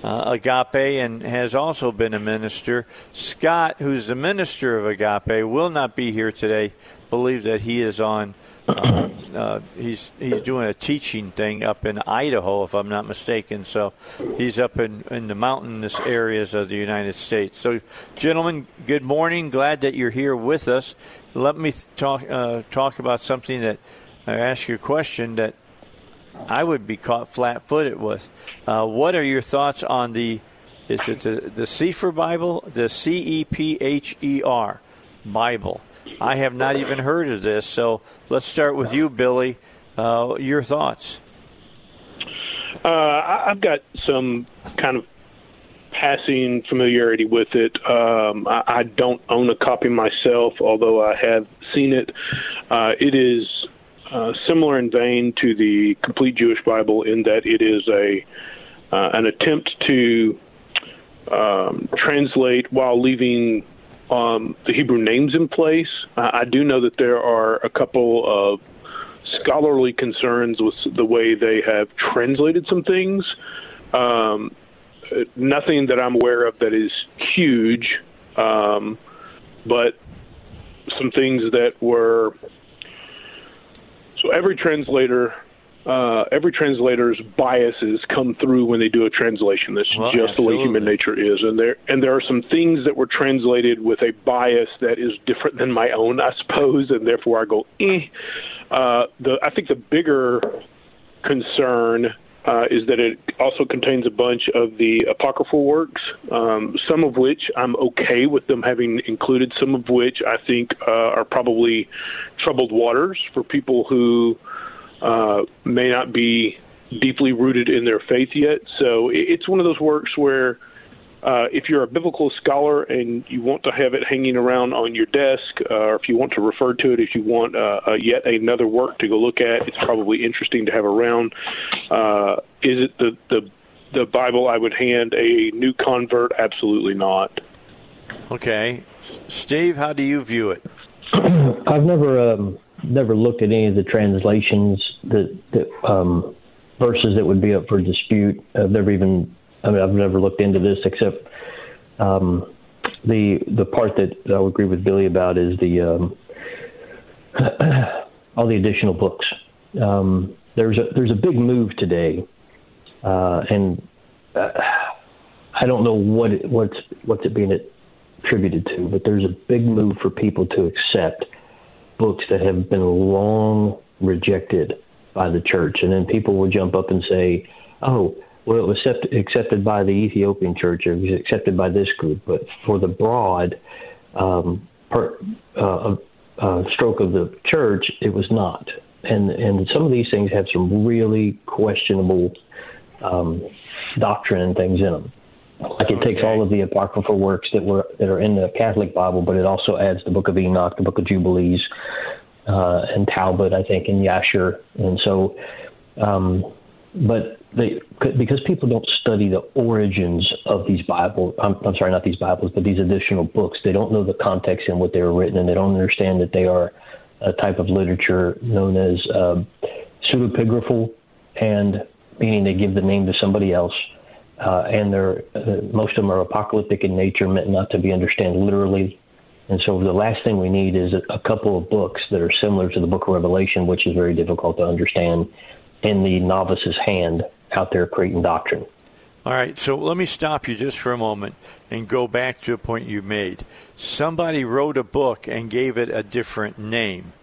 uh, Agape and has also been a minister. Scott, who's the minister of Agape, will not be here today. Believe that he is on. Uh, uh, he's he's doing a teaching thing up in Idaho, if I'm not mistaken. So he's up in, in the mountainous areas of the United States. So, gentlemen, good morning. Glad that you're here with us. Let me talk uh, talk about something that I ask you a question that I would be caught flat-footed with. Uh, what are your thoughts on the is it the, the Cepher Bible, the C E P H E R Bible? I have not even heard of this, so let's start with you, Billy. Uh, your thoughts? Uh, I've got some kind of passing familiarity with it. Um, I, I don't own a copy myself, although I have seen it. Uh, it is uh, similar in vein to the Complete Jewish Bible in that it is a uh, an attempt to um, translate while leaving um, the Hebrew names in place. Uh, I do know that there are a couple of scholarly concerns with the way they have translated some things. Um, nothing that I'm aware of that is huge, um, but some things that were. So every translator, uh, every translator's biases come through when they do a translation. That's well, just absolutely. the way human nature is, and there and there are some things that were translated with a bias that is different than my own, I suppose, and therefore I go. Eh. Uh, the I think the bigger concern. Uh, is that it also contains a bunch of the apocryphal works, um, some of which I'm okay with them having included, some of which I think uh, are probably troubled waters for people who uh, may not be deeply rooted in their faith yet. So it's one of those works where uh, if you're a biblical scholar and you want to have it hanging around on your desk, uh, or if you want to refer to it, if you want uh, uh, yet another work to go look at, it's probably interesting to have around. Uh, is it the, the the Bible I would hand a new convert? Absolutely not. Okay. Steve, how do you view it? I've never um, never looked at any of the translations, that, that um, verses that would be up for dispute. I've never even... I mean, I've never looked into this except um, the the part that I would agree with Billy about is the um, all the additional books. Um, there's a there's a big move today, uh, and uh, I don't know what it, what's what's it being attributed to, but there's a big move for people to accept books that have been long rejected by the church, and then people will jump up and say, "Oh." Well, it was accept, accepted by the Ethiopian church, or it was accepted by this group, but for the broad um, per, uh, uh, stroke of the church, it was not. And and some of these things have some really questionable um, doctrine and things in them. Like it okay. takes all of the apocryphal works that were that are in the Catholic Bible, but it also adds the Book of Enoch, the Book of Jubilees, uh, and Talmud, I think, and Yashar. And so, um, but... They, because people don't study the origins of these Bibles, I'm, I'm sorry, not these Bibles, but these additional books. They don't know the context in what they were written, and they don't understand that they are a type of literature known as uh, pseudepigraphal, and meaning they give the name to somebody else. Uh, and they're uh, most of them are apocalyptic in nature, meant not to be understood literally. And so the last thing we need is a, a couple of books that are similar to the Book of Revelation, which is very difficult to understand in the novice's hand. Out there creating doctrine. All right, so let me stop you just for a moment and go back to a point you made. Somebody wrote a book and gave it a different name.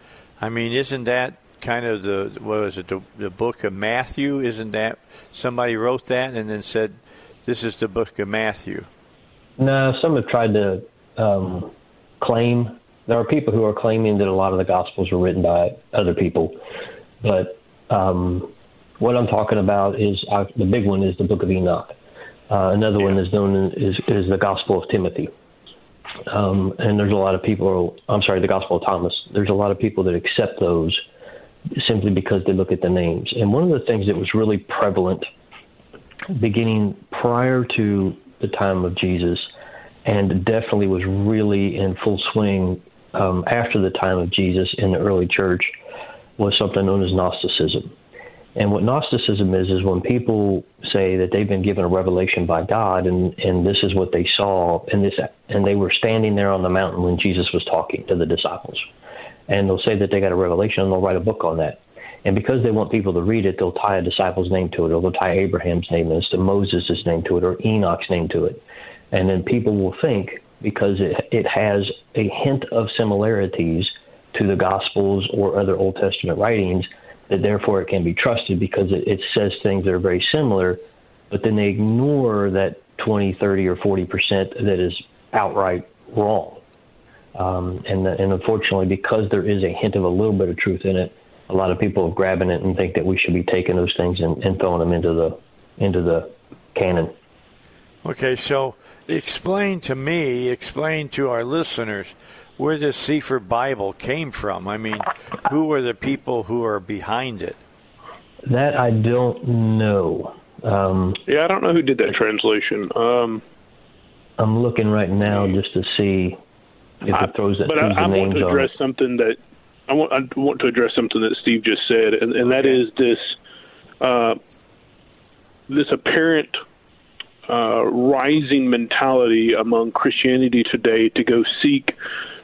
I mean, isn't that kind of the, what was it, the, the book of Matthew? Isn't that, somebody wrote that and then said, this is the book of Matthew? No, some have tried to um, claim. There are people who are claiming that a lot of the Gospels were written by other people, but... Um, What I'm talking about is uh, the big one is the Book of Enoch. Uh, another yeah. one is known as, is the Gospel of Timothy. Um, and there's a lot of people, I'm sorry, the Gospel of Thomas. There's a lot of people that accept those simply because they look at the names. And one of the things that was really prevalent beginning prior to the time of Jesus and definitely was really in full swing um, after the time of Jesus in the early church was something known as Gnosticism. And what Gnosticism is, is when people say that they've been given a revelation by God and, and this is what they saw, and this and they were standing there on the mountain when Jesus was talking to the disciples. And they'll say that they got a revelation and they'll write a book on that. And because they want people to read it, they'll tie a disciple's name to it, or they'll tie Abraham's name to it, Moses' name to it, or Enoch's name to it. And then people will think, because it, it has a hint of similarities to the Gospels or other Old Testament writings, that therefore it can be trusted because it, it says things that are very similar, but then they ignore that twenty, thirty, or forty percent that is outright wrong. Um, and, the, and unfortunately, because there is a hint of a little bit of truth in it, a lot of people are grabbing it and think that we should be taking those things and, and throwing them into the into the canon. Okay, so explain to me, explain to our listeners where the Sefer Bible came from. I mean, who were the people who are behind it? That I don't know. Um, yeah, I don't know who did that translation. Um, I'm looking right now just to see if I, it throws that. But I, I want to address something that I want. I want to address something that Steve just said, and, and that is this uh, this apparent uh, rising mentality among Christianity today to go seek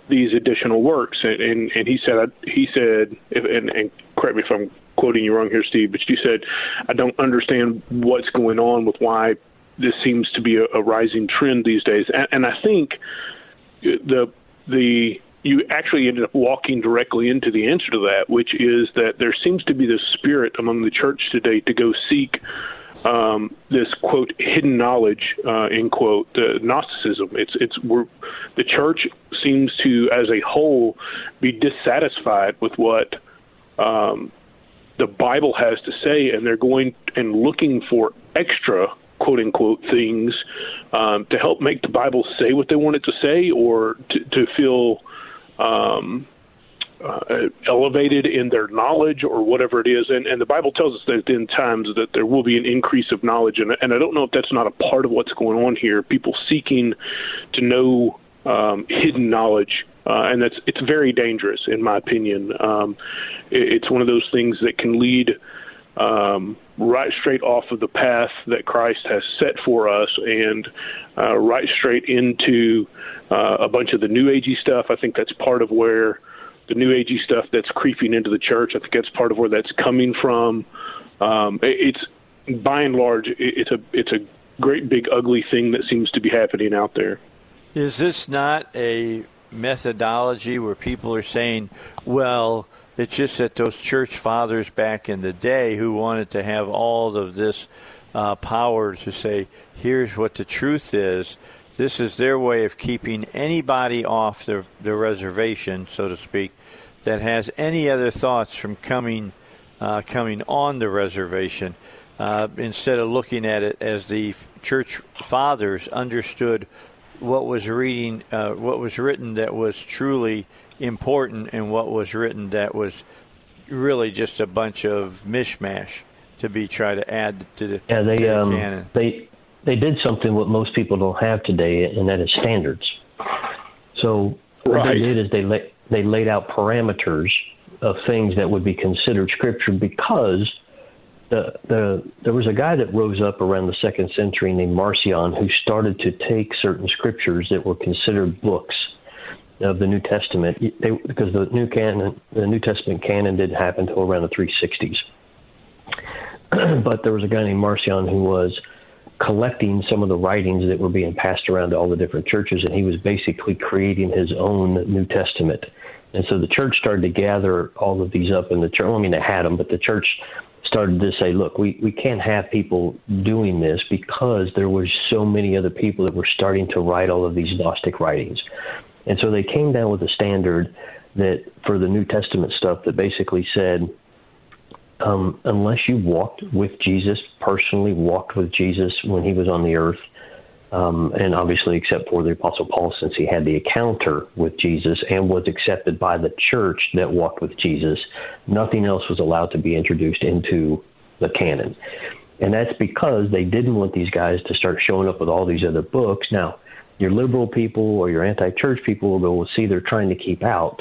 these additional works. And, and, and he said, he said, and, and correct me if I'm quoting you wrong here, Steve, but you said, I don't understand what's going on with why this seems to be a, a rising trend these days. And, and I think the the you actually ended up walking directly into the answer to that, which is that there seems to be this spirit among the church today to go seek um, this, quote, hidden knowledge, uh, end quote, uh, Gnosticism. It's it's we're, the church seems to, as a whole, be dissatisfied with what um, the Bible has to say, and they're going and looking for extra, quote unquote, things um, to help make the Bible say what they want it to say, or to, to feel um, uh, elevated in their knowledge or whatever it is. And, and the Bible tells us that at the end times that there will be an increase of knowledge. And, and I don't know if that's not a part of what's going on here, people seeking to know um, hidden knowledge. Uh, and that's it's very dangerous, in my opinion. Um, it, it's one of those things that can lead um, right straight off of the path that Christ has set for us, and uh, right straight into uh, a bunch of the New Agey stuff. I think that's part of where the New Agey stuff that's creeping into the church. I think that's part of where that's coming from. Um, it, it's by and large, it, it's a it's a great big ugly thing that seems to be happening out there. Is this not a methodology where people are saying, well, it's just that those church fathers back in the day who wanted to have all of this uh, power to say, here's what the truth is, this is their way of keeping anybody off the, the reservation, so to speak, that has any other thoughts from coming uh, coming on the reservation, uh, instead of looking at it as the church fathers understood what was reading, uh, what was written that was truly important, and what was written that was really just a bunch of mishmash to be tried to add to the, yeah, they, to the um, canon. They they did something what most people don't have today, and that is standards. So what right. they did is they la- they laid out parameters of things that would be considered scripture, because The, the, there was a guy that rose up around the second century named Marcion, who started to take certain scriptures that were considered books of the New Testament, they, because the New canon, the New Testament canon didn't happen until around the three sixties. But there was a guy named Marcion who was collecting some of the writings that were being passed around to all the different churches, and he was basically creating his own New Testament. And so the church started to gather all of these up in the church. I mean, they had them, but the church started to say, look, we, we can't have people doing this, because there were so many other people that were starting to write all of these Gnostic writings. And so they came down with a standard that for the New Testament stuff that basically said, um, unless you walked with Jesus, personally walked with Jesus when he was on the earth, um, and obviously except for the Apostle Paul, since he had the encounter with Jesus and was accepted by the church that walked with Jesus, nothing else was allowed to be introduced into the canon. And that's because they didn't want these guys to start showing up with all these other books. Now, your liberal people or your anti-church people will see they're trying to keep out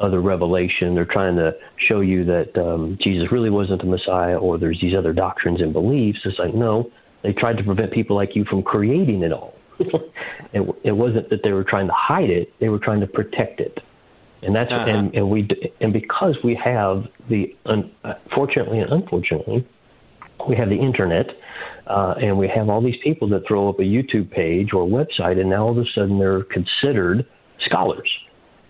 other revelation. They're trying to show you that um, Jesus really wasn't the Messiah, or there's these other doctrines and beliefs. It's like, no. They tried to prevent people like you from creating it all. it, it wasn't that they were trying to hide it; they were trying to protect it. And that's uh-huh. and, and we and because we have the un, fortunately and unfortunately, we have the internet, uh, and we have all these people that throw up a YouTube page or website, and now all of a sudden they're considered scholars,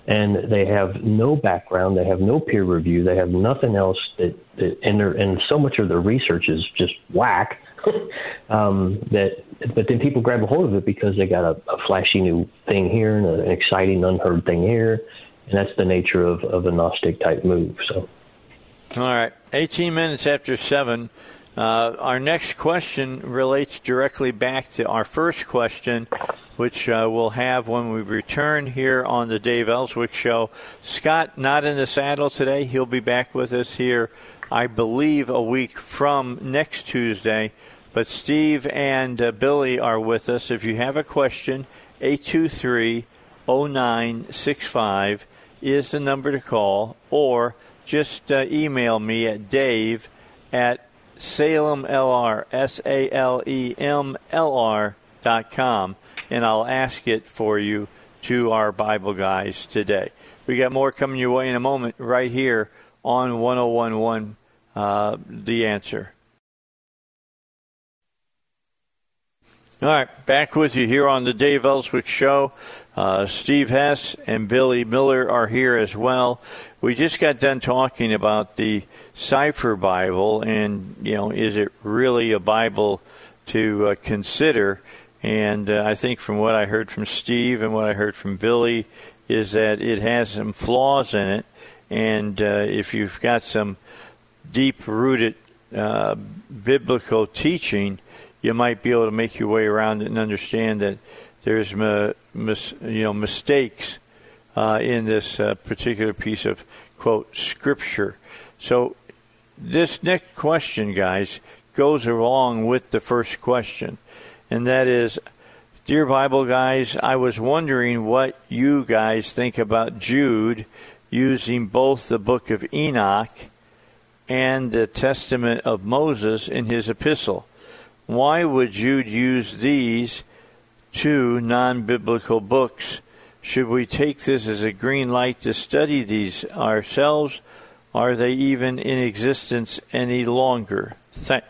and they have no background, they have no peer review, they have nothing else that, that and they're and so much of their research is just whack. um, that, but then people grab a hold of it because they got a, a flashy new thing here and a, an exciting, unheard thing here, and that's the nature of, of a Gnostic type move. So, all right, eighteen minutes after seven, Uh, our next question relates directly back to our first question, which uh, we'll have when we return here on the Dave Elswick Show. Scott, not in the saddle today. He'll be back with us here, I believe, a week from next Tuesday. But Steve and uh, Billy are with us. If you have a question, eight two three, oh nine six five is the number to call, or just uh, email me at dave at salemlr, S A L E M L R dot com, and I'll ask it for you to our Bible guys today. We got more coming your way in a moment right here on one oh one point one uh, The Answer. All right, back with you here on the Dave Elswick Show. Uh, Steve Hess and Billy Miller are here as well. We just got done talking about the Cipher Bible and, you know, is it really a Bible to uh, consider? And uh, I think from what I heard from Steve and what I heard from Billy is that it has some flaws in it. And uh, if you've got some deep-rooted uh, biblical teaching, you might be able to make your way around it and understand that there's uh, mis- you know mistakes uh, in this uh, particular piece of, quote, scripture. So this next question, guys, goes along with the first question, and that is, dear Bible guys, I was wondering what you guys think about Jude using both the Book of Enoch and the Testament of Moses in his epistle. Why would Jude use these two non-biblical books? Should we take this as a green light to study these ourselves? Are they even in existence any longer? Th-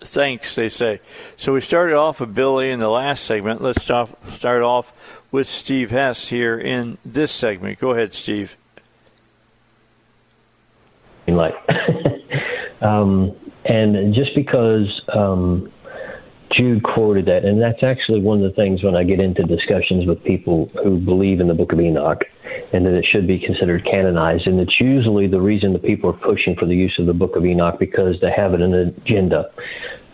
thanks, they say. So we started off with Billy in the last segment. Let's stop, start off with Steve Hess here in this segment. Go ahead, Steve. Green light. um, and just because... Um, Jude quoted that, and that's actually one of the things when I get into discussions with people who believe in the Book of Enoch and that it should be considered canonized, and it's usually the reason the people are pushing for the use of the Book of Enoch because they have an agenda.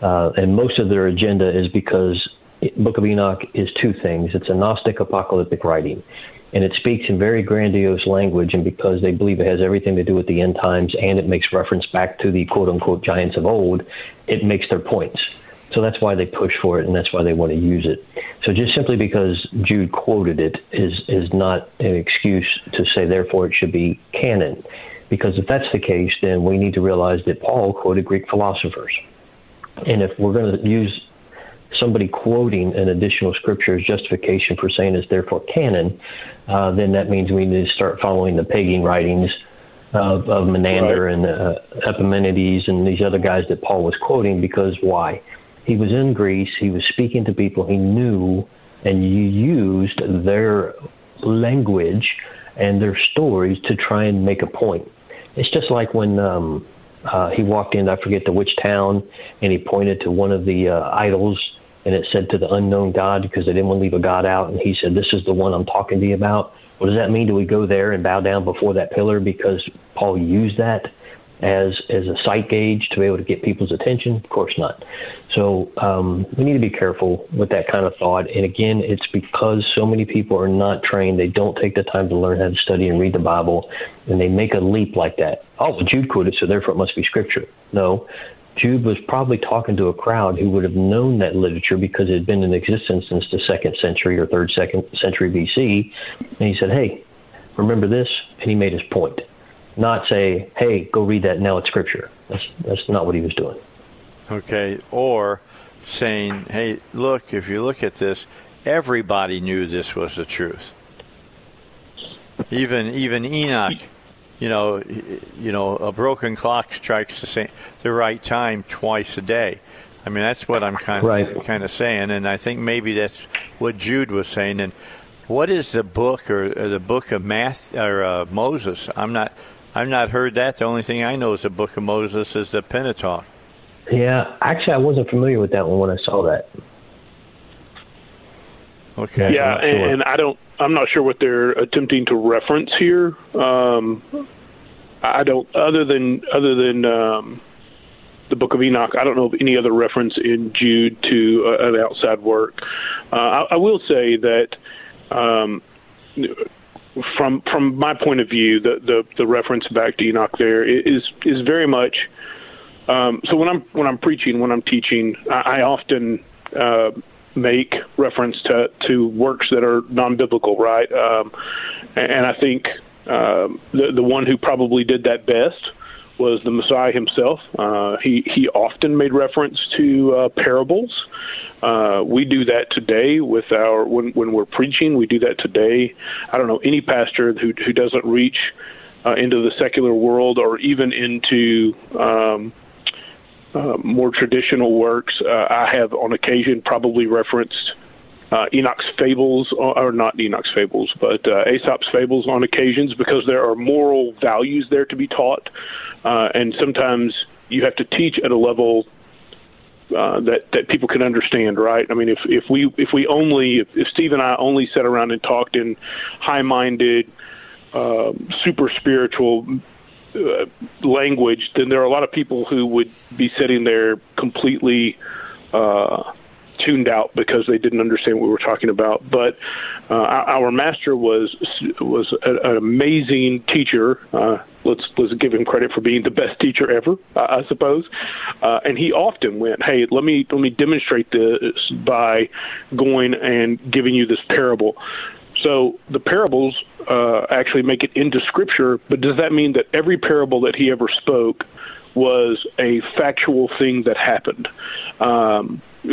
Uh, and most of their agenda is because Book of Enoch is two things. It's a Gnostic apocalyptic writing, and it speaks in very grandiose language, and because they believe it has everything to do with the end times and it makes reference back to the quote-unquote giants of old, it makes their points. So that's why they push for it, and that's why they want to use it. So just simply because Jude quoted it is is not an excuse to say, therefore, it should be canon. Because if that's the case, then we need to realize that Paul quoted Greek philosophers. And if we're going to use somebody quoting an additional scripture as justification for saying it's therefore canon, uh, then that means we need to start following the pagan writings Of, of Menander right. and uh, Epimenides and these other guys that Paul was quoting, because why? He was in Greece. He was speaking to people he knew, and you used their language and their stories to try and make a point. It's just like when um, uh, he walked in, I forget to which town, and he pointed to one of the uh, idols, and it said to the unknown god, because they didn't want to leave a god out, and he said, this is the one I'm talking to you about. What does that mean? Do we go there and bow down before that pillar? Because Paul used that as as a sight gauge to be able to get people's attention? Of course not. So um, we need to be careful with that kind of thought. And again, it's because so many people are not trained. They don't take the time to learn how to study and read the Bible, and they make a leap like that. Oh, Jude quoted, so therefore it must be Scripture. No. Jude was probably talking to a crowd who would have known that literature because it had been in existence since the second century or third second century B C. And he said, hey, remember this? And he made his point. Not say, hey, go read that, now it's scripture. That's, that's not what he was doing. Okay, or saying, hey, look, if you look at this, everybody knew this was the truth. Even even Enoch. You know, you know, a broken clock strikes the same, the right time twice a day. I mean, that's what I'm kind of right. kind of saying, and I think maybe that's what Jude was saying. And what is the book or, or the book of Math or uh, Moses? I'm not, I've not heard that. The only thing I know is the book of Moses is the Pentateuch. Yeah, actually, I wasn't familiar with that one when I saw that. Okay. Yeah, and, sure. and I don't. I'm not sure what they're attempting to reference here. Um, I don't, other than other than um, the Book of Enoch. I don't know of any other reference in Jude to uh, an outside work. Uh, I, I will say that um, from from my point of view, the, the, the reference back to Enoch there is is very much. Um, so when I'm when I'm preaching, when I'm teaching, I, I often uh, make reference to to works that are non-biblical, right? Um, and I think uh, the the one who probably did that best was the Messiah himself. Uh, he he often made reference to uh, parables. Uh, we do that today with our when when we're preaching. We do that today. I don't know any pastor who who doesn't reach uh, into the secular world or even into um, uh, more traditional works. Uh, I have on occasion probably referenced Uh, Enoch's fables, or not Enoch's fables, but uh, Aesop's fables on occasions, because there are moral values there to be taught. Uh, and sometimes you have to teach at a level uh, that, that people can understand, right? I mean, if, if we if we only, if, if Steve and I only sat around and talked in high-minded, uh, super spiritual uh, language, then there are a lot of people who would be sitting there completely Uh, tuned out because they didn't understand what we were talking about. But uh, our master was was a, an amazing teacher. Uh, let's let's give him credit for being the best teacher ever, I, I suppose. Uh, and he often went, "Hey, let me let me demonstrate this by going and giving you this parable." So the parables uh, actually make it into Scripture. But does that mean that every parable that he ever spoke was a factual thing that happened? Um,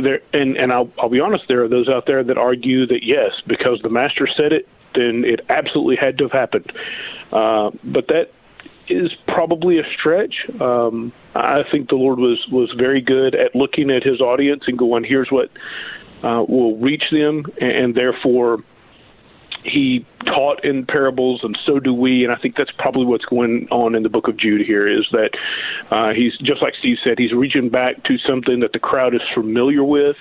There, and and I'll, I'll be honest, there are those out there that argue that, yes, because the master said it, then it absolutely had to have happened. Uh, but that is probably a stretch. Um, I think the Lord was, was very good at looking at his audience and going, here's what uh, will reach them, and, and therefore he taught in parables, and so do we. And I think that's probably what's going on in the Book of Jude here, is that uh, he's, just like Steve said, he's reaching back to something that the crowd is familiar with,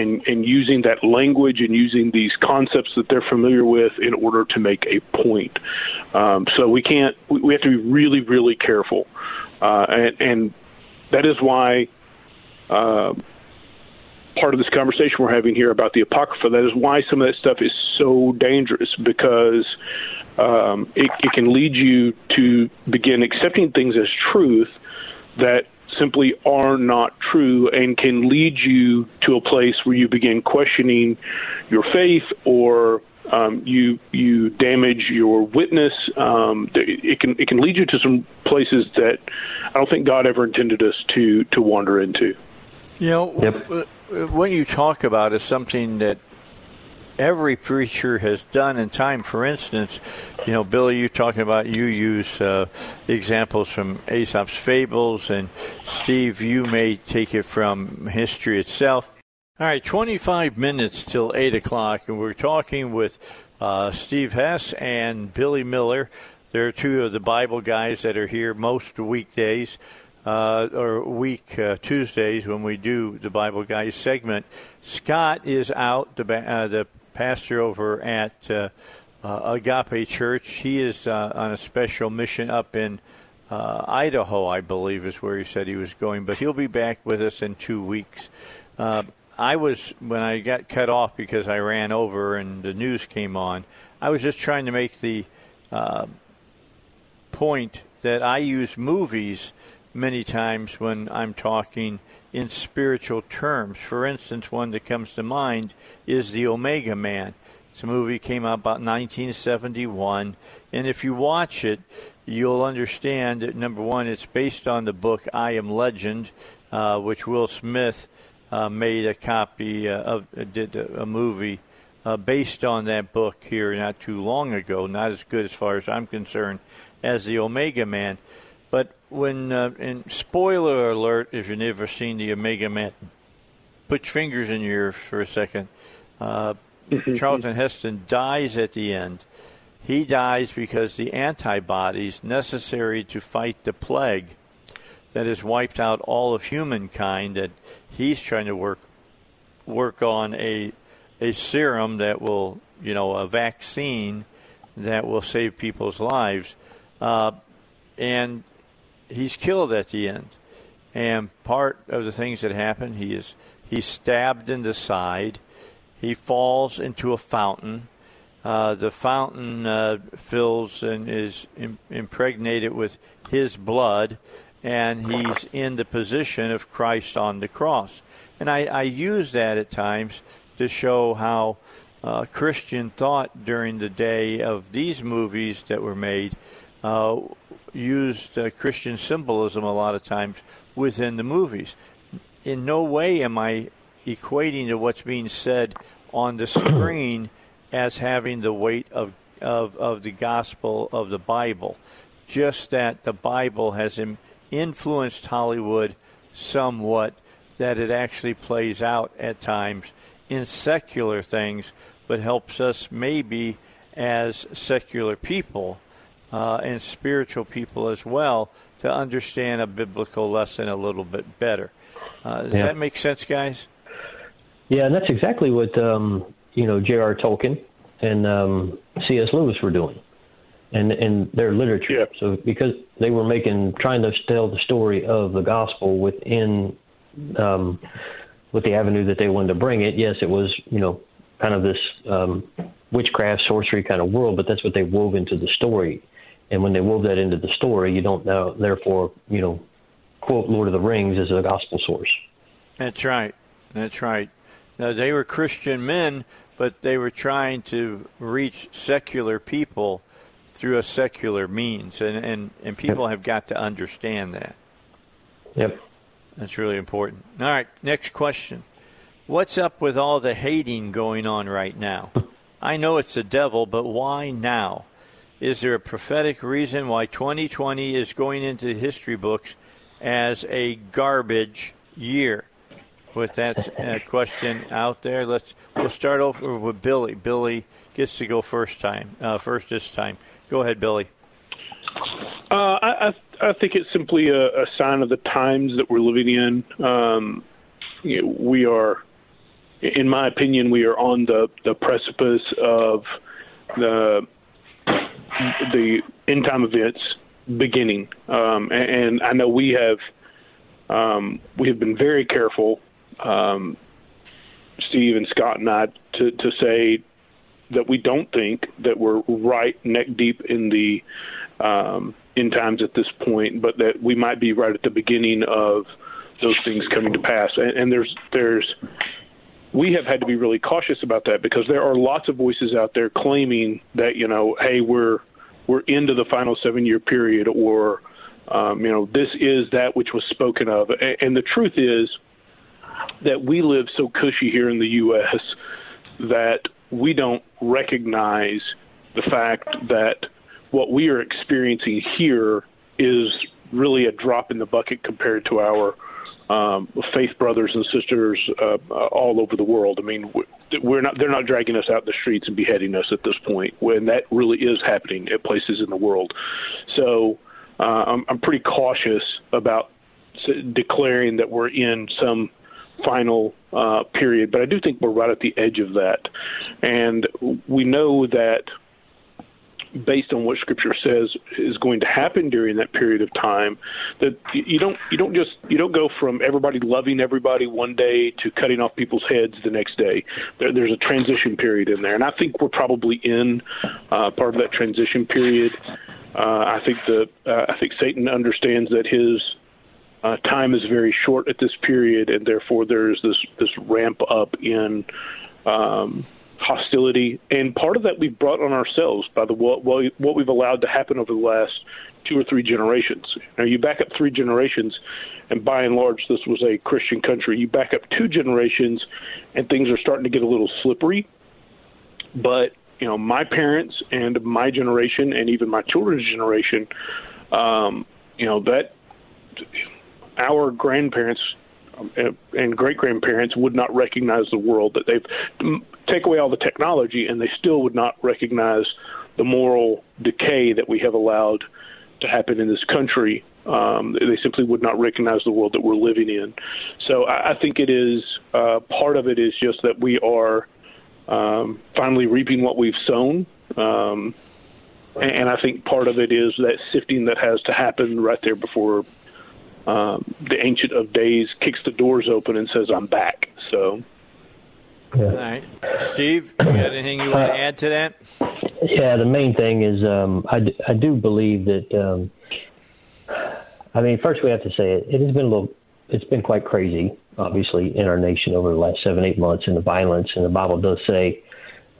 and, and using that language and using these concepts that they're familiar with in order to make a point. Um, so we can't, we, we have to be really, really careful. Uh, and, and that is why uh, part of this conversation we're having here about the Apocrypha, that is why some of that stuff is so dangerous, because um, it, it can lead you to begin accepting things as truth that simply are not true, and can lead you to a place where you begin questioning your faith, or um, you you damage your witness. Um, it can it can lead you to some places that I don't think God ever intended us to to wander into. You know, yep. What you talk about is something that every preacher has done in time. For instance, you know, Billy, you talking about you use uh, examples from Aesop's fables, and Steve, you may take it from history itself. All right, twenty-five minutes till eight o'clock, and we're talking with uh, Steve Hess and Billy Miller. They're two of the Bible guys that are here most weekdays. Uh, or week uh, Tuesdays when we do the Bible Guys segment. Scott is out, the, uh, the pastor over at uh, uh, Agape Church. He is uh, on a special mission up in uh, Idaho, I believe is where he said he was going. But he'll be back with us in two weeks. Uh, I was, when I got cut off because I ran over and the news came on, I was just trying to make the uh, point that I use movies many times when I'm talking in spiritual terms. For instance, one that comes to mind is The Omega Man. It's a movie that came out about nineteen seventy-one, and if you watch it, you'll understand that, number one, it's based on the book I Am Legend, uh, which Will Smith uh, made a copy uh, of, uh, did a movie uh, based on that book here not too long ago, not as good as far as I'm concerned as The Omega Man. But when, uh, and spoiler alert, if you've never seen The Omega Man, put your fingers in your ears for a second. Uh, Charlton Heston dies at the end. He dies because the antibodies necessary to fight the plague that has wiped out all of humankind, that he's trying to work work on a a serum that will, you know, a vaccine that will save people's lives. Uh, and he's killed at the end. And part of the things that happen, he is he's stabbed in the side. He falls into a fountain. Uh, the fountain uh, fills and is im- impregnated with his blood, and he's in the position of Christ on the cross. And I, I use that at times to show how uh, Christian thought during the day of these movies that were made uh, used uh, Christian symbolism a lot of times within the movies. In no way am I equating to what's being said on the screen as having the weight of, of, of the gospel of the Bible, just that the Bible has im- influenced Hollywood somewhat, that it actually plays out at times in secular things, but helps us maybe as secular people uh, and spiritual people as well to understand a biblical lesson a little bit better. Uh, does yeah. that make sense, guys? Yeah, and that's exactly what, um, you know, J R Tolkien and um, C S Lewis were doing in, in their literature. Yeah. So because they were making, trying to tell the story of the gospel within um, with the avenue that they wanted to bring it. Yes, it was, you know, kind of this um, witchcraft, sorcery kind of world, but that's what they wove into the story. And when they wove that into the story, you don't now, therefore, you know, quote Lord of the Rings as a gospel source. That's right. That's right. Now, they were Christian men, but they were trying to reach secular people through a secular means, and, and, and people yep. have got to understand that. Yep. That's really important. All right, next question. What's up with all the hating going on right now? I know it's the devil, but why now? Is there a prophetic reason why twenty twenty is going into history books as a garbage year? With that uh, question out there, let's we'll start over with Billy. Billy gets to go first time. Uh, first this time, go ahead, Billy. Uh, I I think it's simply a, a sign of the times that we're living in. Um, you know, we are, in my opinion, we are on the, the precipice of the the end time events beginning, um, and, and I know we have um, we have been very careful. Um, Steve and Scott and I to, to say that we don't think that we're right neck deep in the um, end times at this point, but that we might be right at the beginning of those things coming to pass. And, and there's there's we have had to be really cautious about that, because there are lots of voices out there claiming that, you know, hey, we're we're into the final seven year period, or um, you know, this is that which was spoken of. And, and the truth is that we live so cushy here in the U S that we don't recognize the fact that what we are experiencing here is really a drop in the bucket compared to our um, faith brothers and sisters uh, all over the world. I mean, we're not, they're not dragging us out in the streets and beheading us at this point, when that really is happening at places in the world. So uh, I'm, I'm pretty cautious about declaring that we're in some final uh, period, but I do think we're right at the edge of that. And we know that based on what Scripture says is going to happen during that period of time, that you don't you don't just you don't go from everybody loving everybody one day to cutting off people's heads the next day. There, there's a transition period in there, and I think we're probably in uh, part of that transition period. Uh, I think the uh, I think Satan understands that his Uh, time is very short at this period, and therefore there's this, this ramp up in um, hostility. And part of that we've brought on ourselves by the what, what we've allowed to happen over the last two or three generations. Now, you back up three generations, and by and large, this was a Christian country. You back up two generations, and things are starting to get a little slippery. But, you know, my parents and my generation, and even my children's generation, um, you know, that... our grandparents and great-grandparents would not recognize the world, that they've take away all the technology, and they still would not recognize the moral decay that we have allowed to happen in this country. Um, they simply would not recognize the world that we're living in. So I, I think it is uh, part of it is just that we are um, finally reaping what we've sown. Um, and, and I think part of it is that sifting that has to happen right there before um, the Ancient of Days kicks the doors open and says, I'm back. So. Yeah. All right. Steve, you got anything you want to add to that? Yeah, the main thing is um, I, d- I do believe that, um, I mean, first we have to say it, it has been a little, it's been quite crazy, obviously, in our nation over the last seven, eight months and the violence. And the Bible does say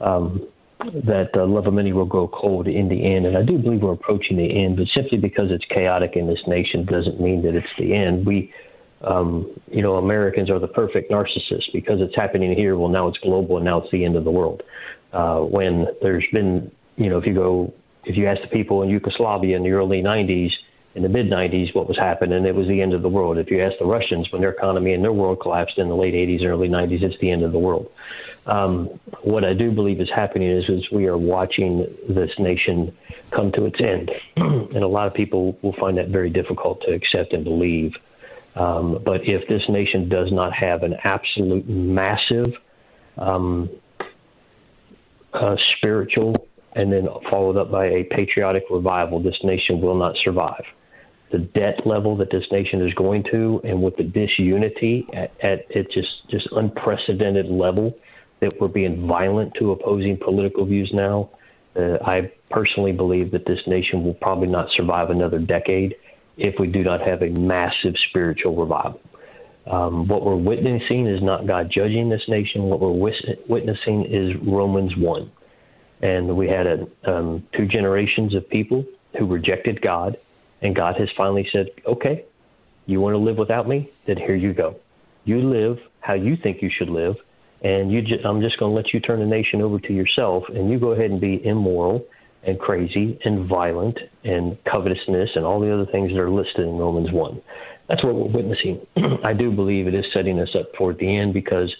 um, that the love of many will grow cold in the end. And I do believe we're approaching the end, but simply because it's chaotic in this nation doesn't mean that it's the end. We Um, you know, Americans are the perfect narcissists because it's happening here. Well, now it's global and now it's the end of the world. Uh, when there's been, you know, if you go, if you ask the people in Yugoslavia in the early nineties, in the mid nineties, what was happening, it was the end of the world. If you ask the Russians when their economy and their world collapsed in the late eighties, and early nineties, it's the end of the world. Um, what I do believe is happening is, is we are watching this nation come to its end. And a lot of people will find that very difficult to accept and believe. Um, but if this nation does not have an absolute massive um, uh, spiritual and then followed up by a patriotic revival, this nation will not survive. The debt level that this nation is going to, and with the disunity at, at its just, just unprecedented level that we're being violent to opposing political views now, uh, I personally believe that this nation will probably not survive another decade if we do not have a massive spiritual revival. Um, what we're witnessing is not God judging this nation. What we're wis- witnessing is Romans one. And we had a, um, two generations of people who rejected God, and God has finally said, okay, you want to live without me? Then here you go. You live how you think you should live, and you ju- I'm just going to let you turn the nation over to yourself, and you go ahead and be immoral and crazy and violent and covetousness and all the other things that are listed in Romans one. That's what we're witnessing. I do believe it is setting us up for the end, because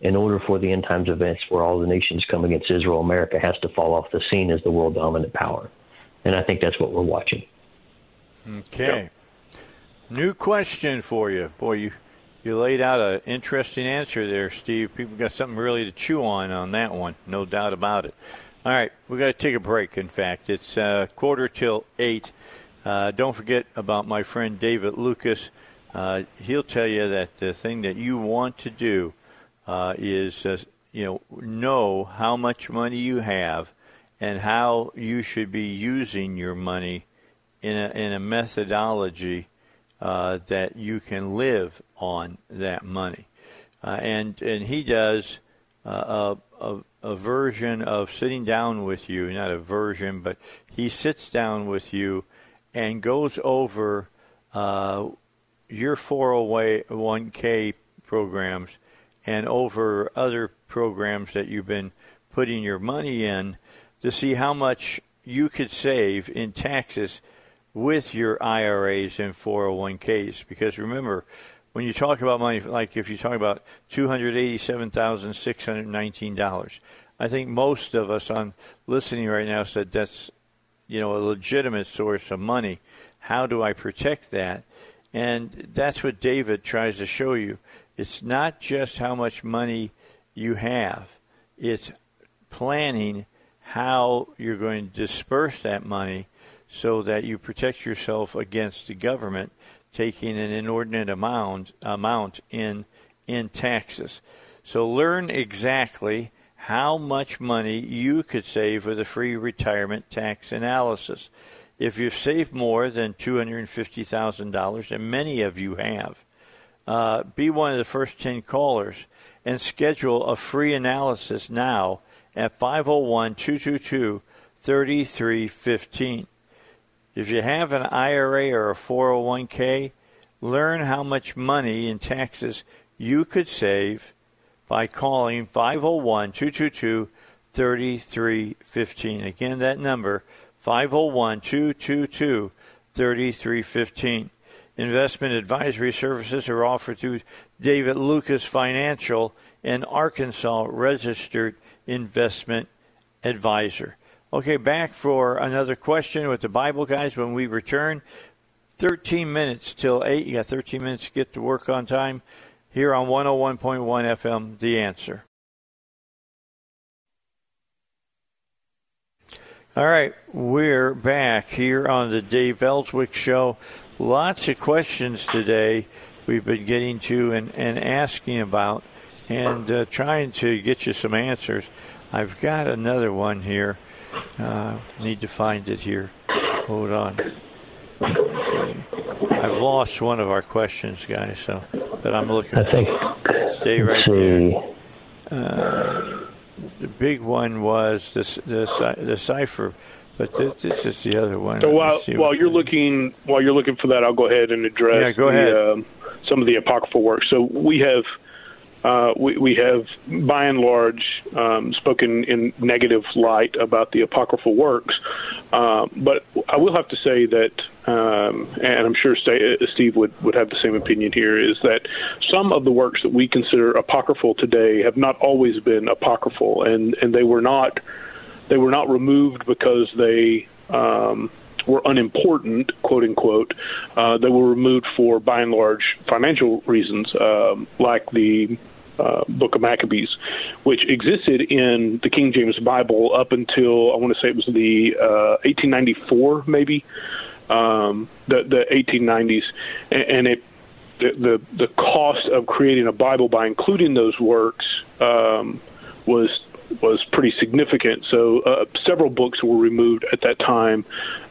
in order for the end times events where all the nations come against Israel, America has to fall off the scene as the world dominant power. And I think that's what we're watching. Okay. Yep. New question for you. Boy, you, you laid out an interesting answer there, Steve. People got something really to chew on on that one, no doubt about it. All right, we've got to take a break, in fact. It's uh, quarter till eight. Uh, don't forget about my friend David Lucas. Uh, he'll tell you that the thing that you want to do uh, is, uh, you know, know how much money you have and how you should be using your money in a, in a methodology uh, that you can live on that money. Uh, and, and he does uh, a, a a version of sitting down with you, not a version, but he sits down with you and goes over uh, your four oh one k programs and over other programs that you've been putting your money in to see how much you could save in taxes with your I R As and four oh one k's. Because remember, when you talk about money, like if you talk about two hundred eighty-seven thousand six hundred nineteen dollars, I think most of us on listening right now said that's, you know, a legitimate source of money. How do I protect that? And that's what David tries to show you. It's not just how much money you have. It's planning how you're going to disperse that money so that you protect yourself against the government taking an inordinate amount amount in in taxes. So learn exactly how much money you could save with a free retirement tax analysis. If you've saved more than two hundred fifty thousand dollars, and many of you have, uh, be one of the first ten callers and schedule a free analysis now at five oh one, two two two, three three one five. If you have an I R A or a four oh one k, learn how much money in taxes you could save by calling five oh one, two two two, three three one five. Again, that number, five oh one, two two two, three three one five. Investment advisory services are offered through David Lucas Financial, an Arkansas registered investment advisor. Okay, back for another question with the Bible guys when we return. thirteen minutes till eight. You got thirteen minutes to get to work on time here on one oh one point one F M, The Answer. All right, we're back here on the Dave Elswick Show. lots of questions today we've been getting to and, and asking about and uh, trying to get you some answers. I've got another one here. Uh, need to find it here. Hold on. Okay. I've lost one of our questions, guys, so but I'm looking I think, for stay right there. Uh, the big one was the the, the cipher, but this, this is the other one. So while while you're looking while you're looking for that, I'll go ahead and address yeah, go ahead. The, um, some of the apocryphal works. So we have. Uh, we, we have, by and large, um, spoken in negative light about the apocryphal works. Uh, but I will have to say that, um, and I'm sure Steve would, would have the same opinion here, is that some of the works that we consider apocryphal today have not always been apocryphal, and, and they were not they were not removed because they um, were unimportant, quote unquote. Uh, they were removed for, by and large, financial reasons, um, like the Uh, Book of Maccabees, which existed in the King James Bible up until, I want to say it was the uh, eighteen ninety-four, maybe, um, the, the eighteen nineties. And, and it the, the the cost of creating a Bible by including those works um, was was pretty significant. So uh, several books were removed at that time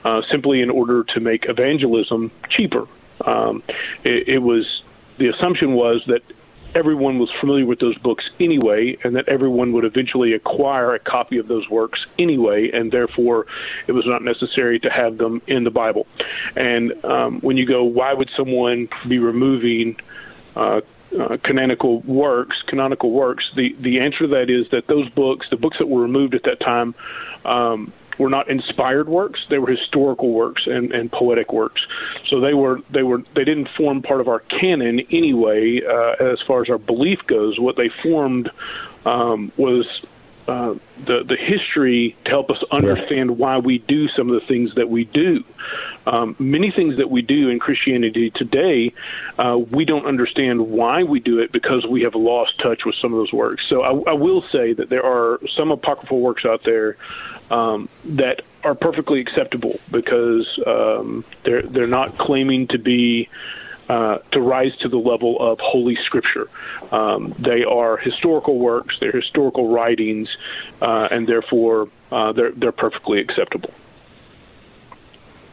uh, simply in order to make evangelism cheaper. Um, it, it was, the assumption was that everyone was familiar with those books anyway, and that everyone would eventually acquire a copy of those works anyway, and therefore it was not necessary to have them in the Bible. And um, when you go, why would someone be removing uh, uh, canonical works, canonical works, the, the answer to that is that those books, the books that were removed at that time, um, were not inspired works; they were historical works and, and poetic works. So they were they were they didn't form part of our canon anyway, uh, as far as our belief goes. What they formed um, was uh, the the history to help us understand why we do some of the things that we do. Um, many things that we do in Christianity today, uh, we don't understand why we do it because we have lost touch with some of those works. So I, I will say that there are some apocryphal works out there um, that are perfectly acceptable because um, they're they're not claiming to be uh, to rise to the level of Holy Scripture. Um, they are historical works, they're historical writings, uh, and therefore uh, they're they're perfectly acceptable.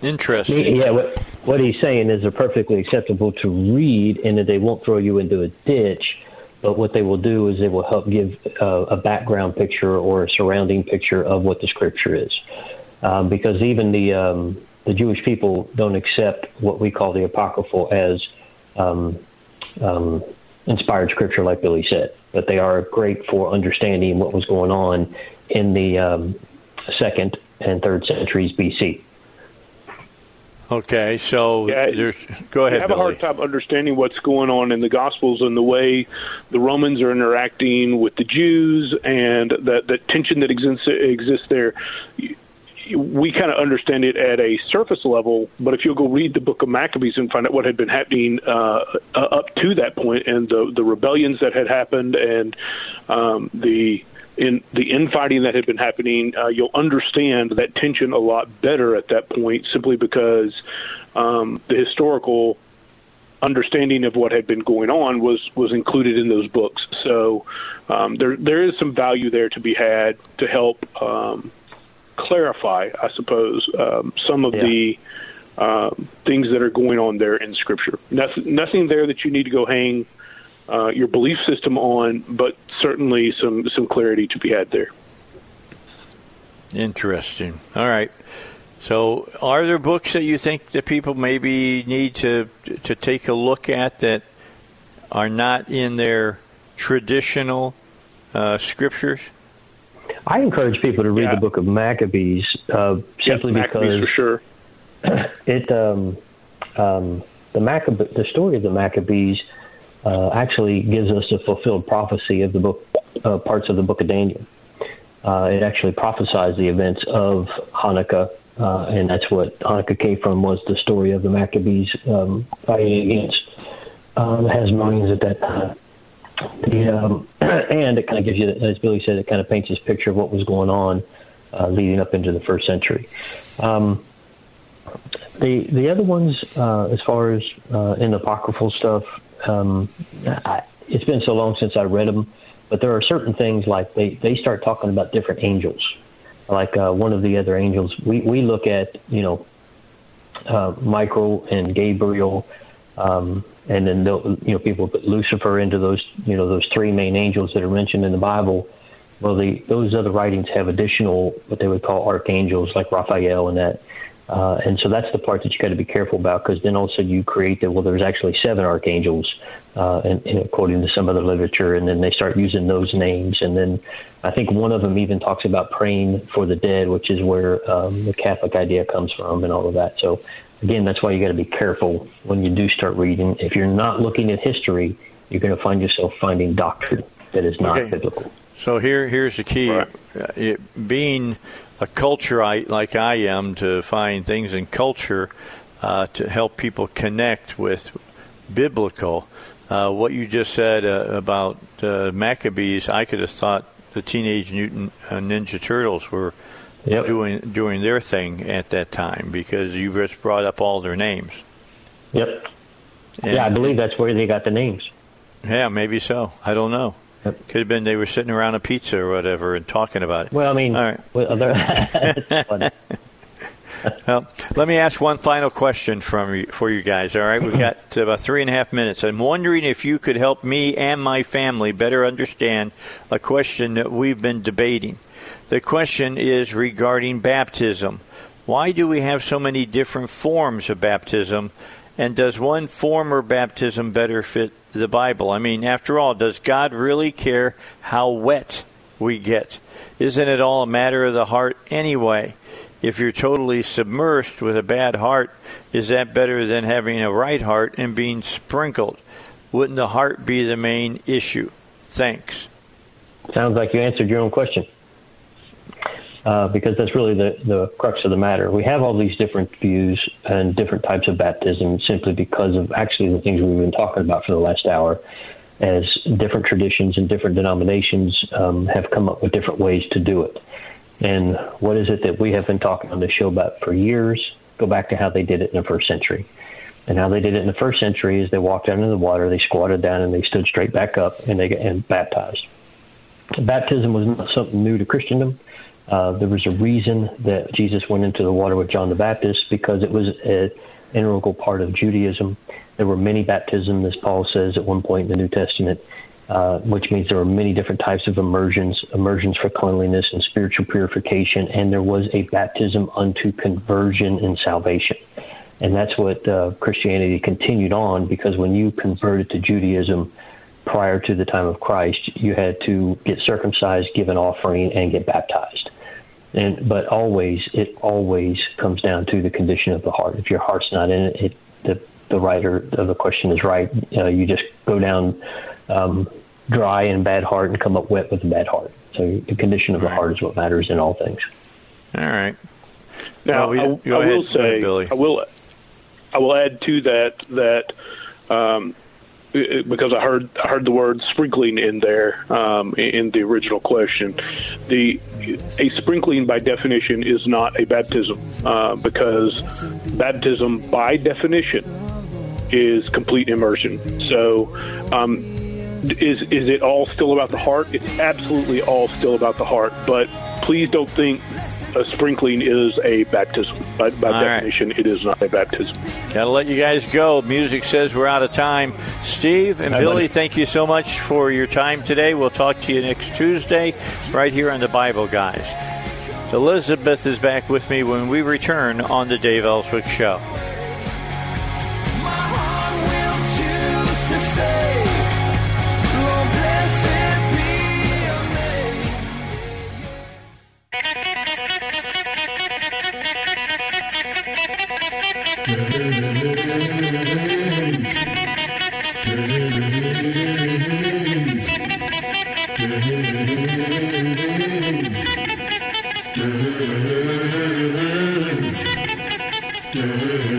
Interesting. Yeah, what, what he's saying is they're perfectly acceptable to read and that they won't throw you into a ditch, but what they will do is they will help give uh, a background picture or a surrounding picture of what the Scripture is. Um, because even the um, the Jewish people don't accept what we call the Apocryphal as um, um, inspired Scripture, like Billy said, but they are great for understanding what was going on in the um, second and third centuries B C. Okay, so yeah, there's, go ahead, I have Billy. A hard time understanding what's going on in the Gospels and the way the Romans are interacting with the Jews and that the tension that exists, exists there. We kind of understand it at a surface level, but if you'll go read the Book of Maccabees and find out what had been happening uh, up to that point and the, the rebellions that had happened and um, the... in the infighting that had been happening, uh, you'll understand that tension a lot better at that point simply because um, the historical understanding of what had been going on was, was included in those books. So um, there there is some value there to be had to help um, clarify, I suppose, um, some of yeah. the uh, things that are going on there in Scripture. Nothing, nothing there that you need to go hang Uh, your belief system on, but certainly some, some clarity to be had there. Interesting. All right. So are there books that you think that people maybe need to to take a look at that are not in their traditional uh, scriptures? I encourage people to read yeah. the Book of Maccabees uh, simply yes, Maccabees because for sure. it um, um, the Maccab- the story of the Maccabees Uh, actually gives us a fulfilled prophecy of the book, uh, parts of the Book of Daniel. Uh, it actually prophesies the events of Hanukkah, uh, and that's what Hanukkah came from, was the story of the Maccabees um, fighting against um, Hasmoneans at that time. The, um, and it kind of gives you, as Billy said, it kind of paints this picture of what was going on uh, leading up into the first century. Um, The the other ones, uh, as far as uh, in apocryphal stuff, um, I, it's been so long since I read them, but there are certain things like they, they start talking about different angels. Like uh, one of the other angels, we, we look at, you know, uh, Michael and Gabriel, um, and then, you know, people put Lucifer into those, you know, those three main angels that are mentioned in the Bible. Well, the, those other writings have additional, what they would call archangels, like Raphael and that. Uh, and so that's the part that you got to be careful about, because then also you create that, well, there's actually seven archangels, uh, and, and according to some other literature, and then they start using those names. And then I think one of them even talks about praying for the dead, which is where um, the Catholic idea comes from and all of that. So, again, that's why you got to be careful when you do start reading. If you're not looking at history, you're going to find yourself finding doctrine that is not okay. biblical. So here, here's the key. Right. It, being a cultureite like I am, to find things in culture uh, to help people connect with biblical. Uh, what you just said uh, about uh, Maccabees, I could have thought the Teenage Mutant Ninja Turtles were yep. doing doing their thing at that time, because you just brought up all their names. Yep. And, yeah, I believe that's where they got the names. Yeah, maybe so. I don't know. Could have been they were sitting around a pizza or whatever and talking about it. Well, I mean, all right. Well, well, let me ask one final question from you, for you guys. All right, we've got about three and a half minutes. I'm wondering if you could help me and my family better understand a question that we've been debating. The question is regarding baptism. Why do we have so many different forms of baptism? And does one form or baptism better fit the Bible? I mean, after all, does God really care how wet we get? Isn't it all a matter of the heart anyway? If you're totally submerged with a bad heart, is that better than having a right heart and being sprinkled? Wouldn't the heart be the main issue? Thanks. Sounds like you answered your own question. Uh, because that's really the, the crux of the matter. We have all these different views and different types of baptism simply because of actually the things we've been talking about for the last hour, as different traditions and different denominations um, have come up with different ways to do it. And what is it that we have been talking on this show about for years? Go back to how they did it in the first century. And how they did it in the first century is they walked down into the water, they squatted down, and they stood straight back up, and they got and baptized. Baptism was not something new to Christendom. Uh, there was a reason that Jesus went into the water with John the Baptist, because it was an integral part of Judaism. There were many baptisms, as Paul says at one point in the New Testament, uh, which means there were many different types of immersions, immersions for cleanliness and spiritual purification, and there was a baptism unto conversion and salvation. And that's what uh, Christianity continued on, because when you converted to Judaism prior to the time of Christ, you had to get circumcised, give an offering, and get baptized. And, but always, it always comes down to the condition of the heart. If your heart's not in it, it the, the writer of the question is right. Uh, you just go down um, dry and bad heart and come up wet with a bad heart. So the condition of the heart is what matters in all things. All right. Now, well, we, I, I ahead, will say, Billy. I will, I will add to that that um, because I heard I heard the word sprinkling in there um, in the original question. The a sprinkling by definition is not a baptism uh, because baptism by definition is complete immersion. So um, is is it all still about the heart? It's absolutely all still about the heart. But please don't think a sprinkling is a baptism. By, by definition, right. It is not a baptism. Got to let you guys go. Music says we're out of time. Steve and Hi, Billy, buddy. Thank you so much for your time today. We'll talk to you next Tuesday right here on The Bible Guys. Elizabeth is back with me when we return on The Dave Elswick Show. Yeah.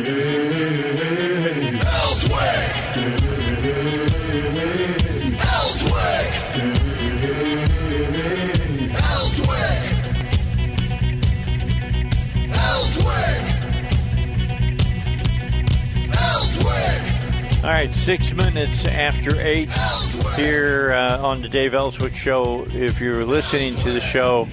All right, six minutes after eight here uh, on the Dave Elswick Show. If you're listening to the show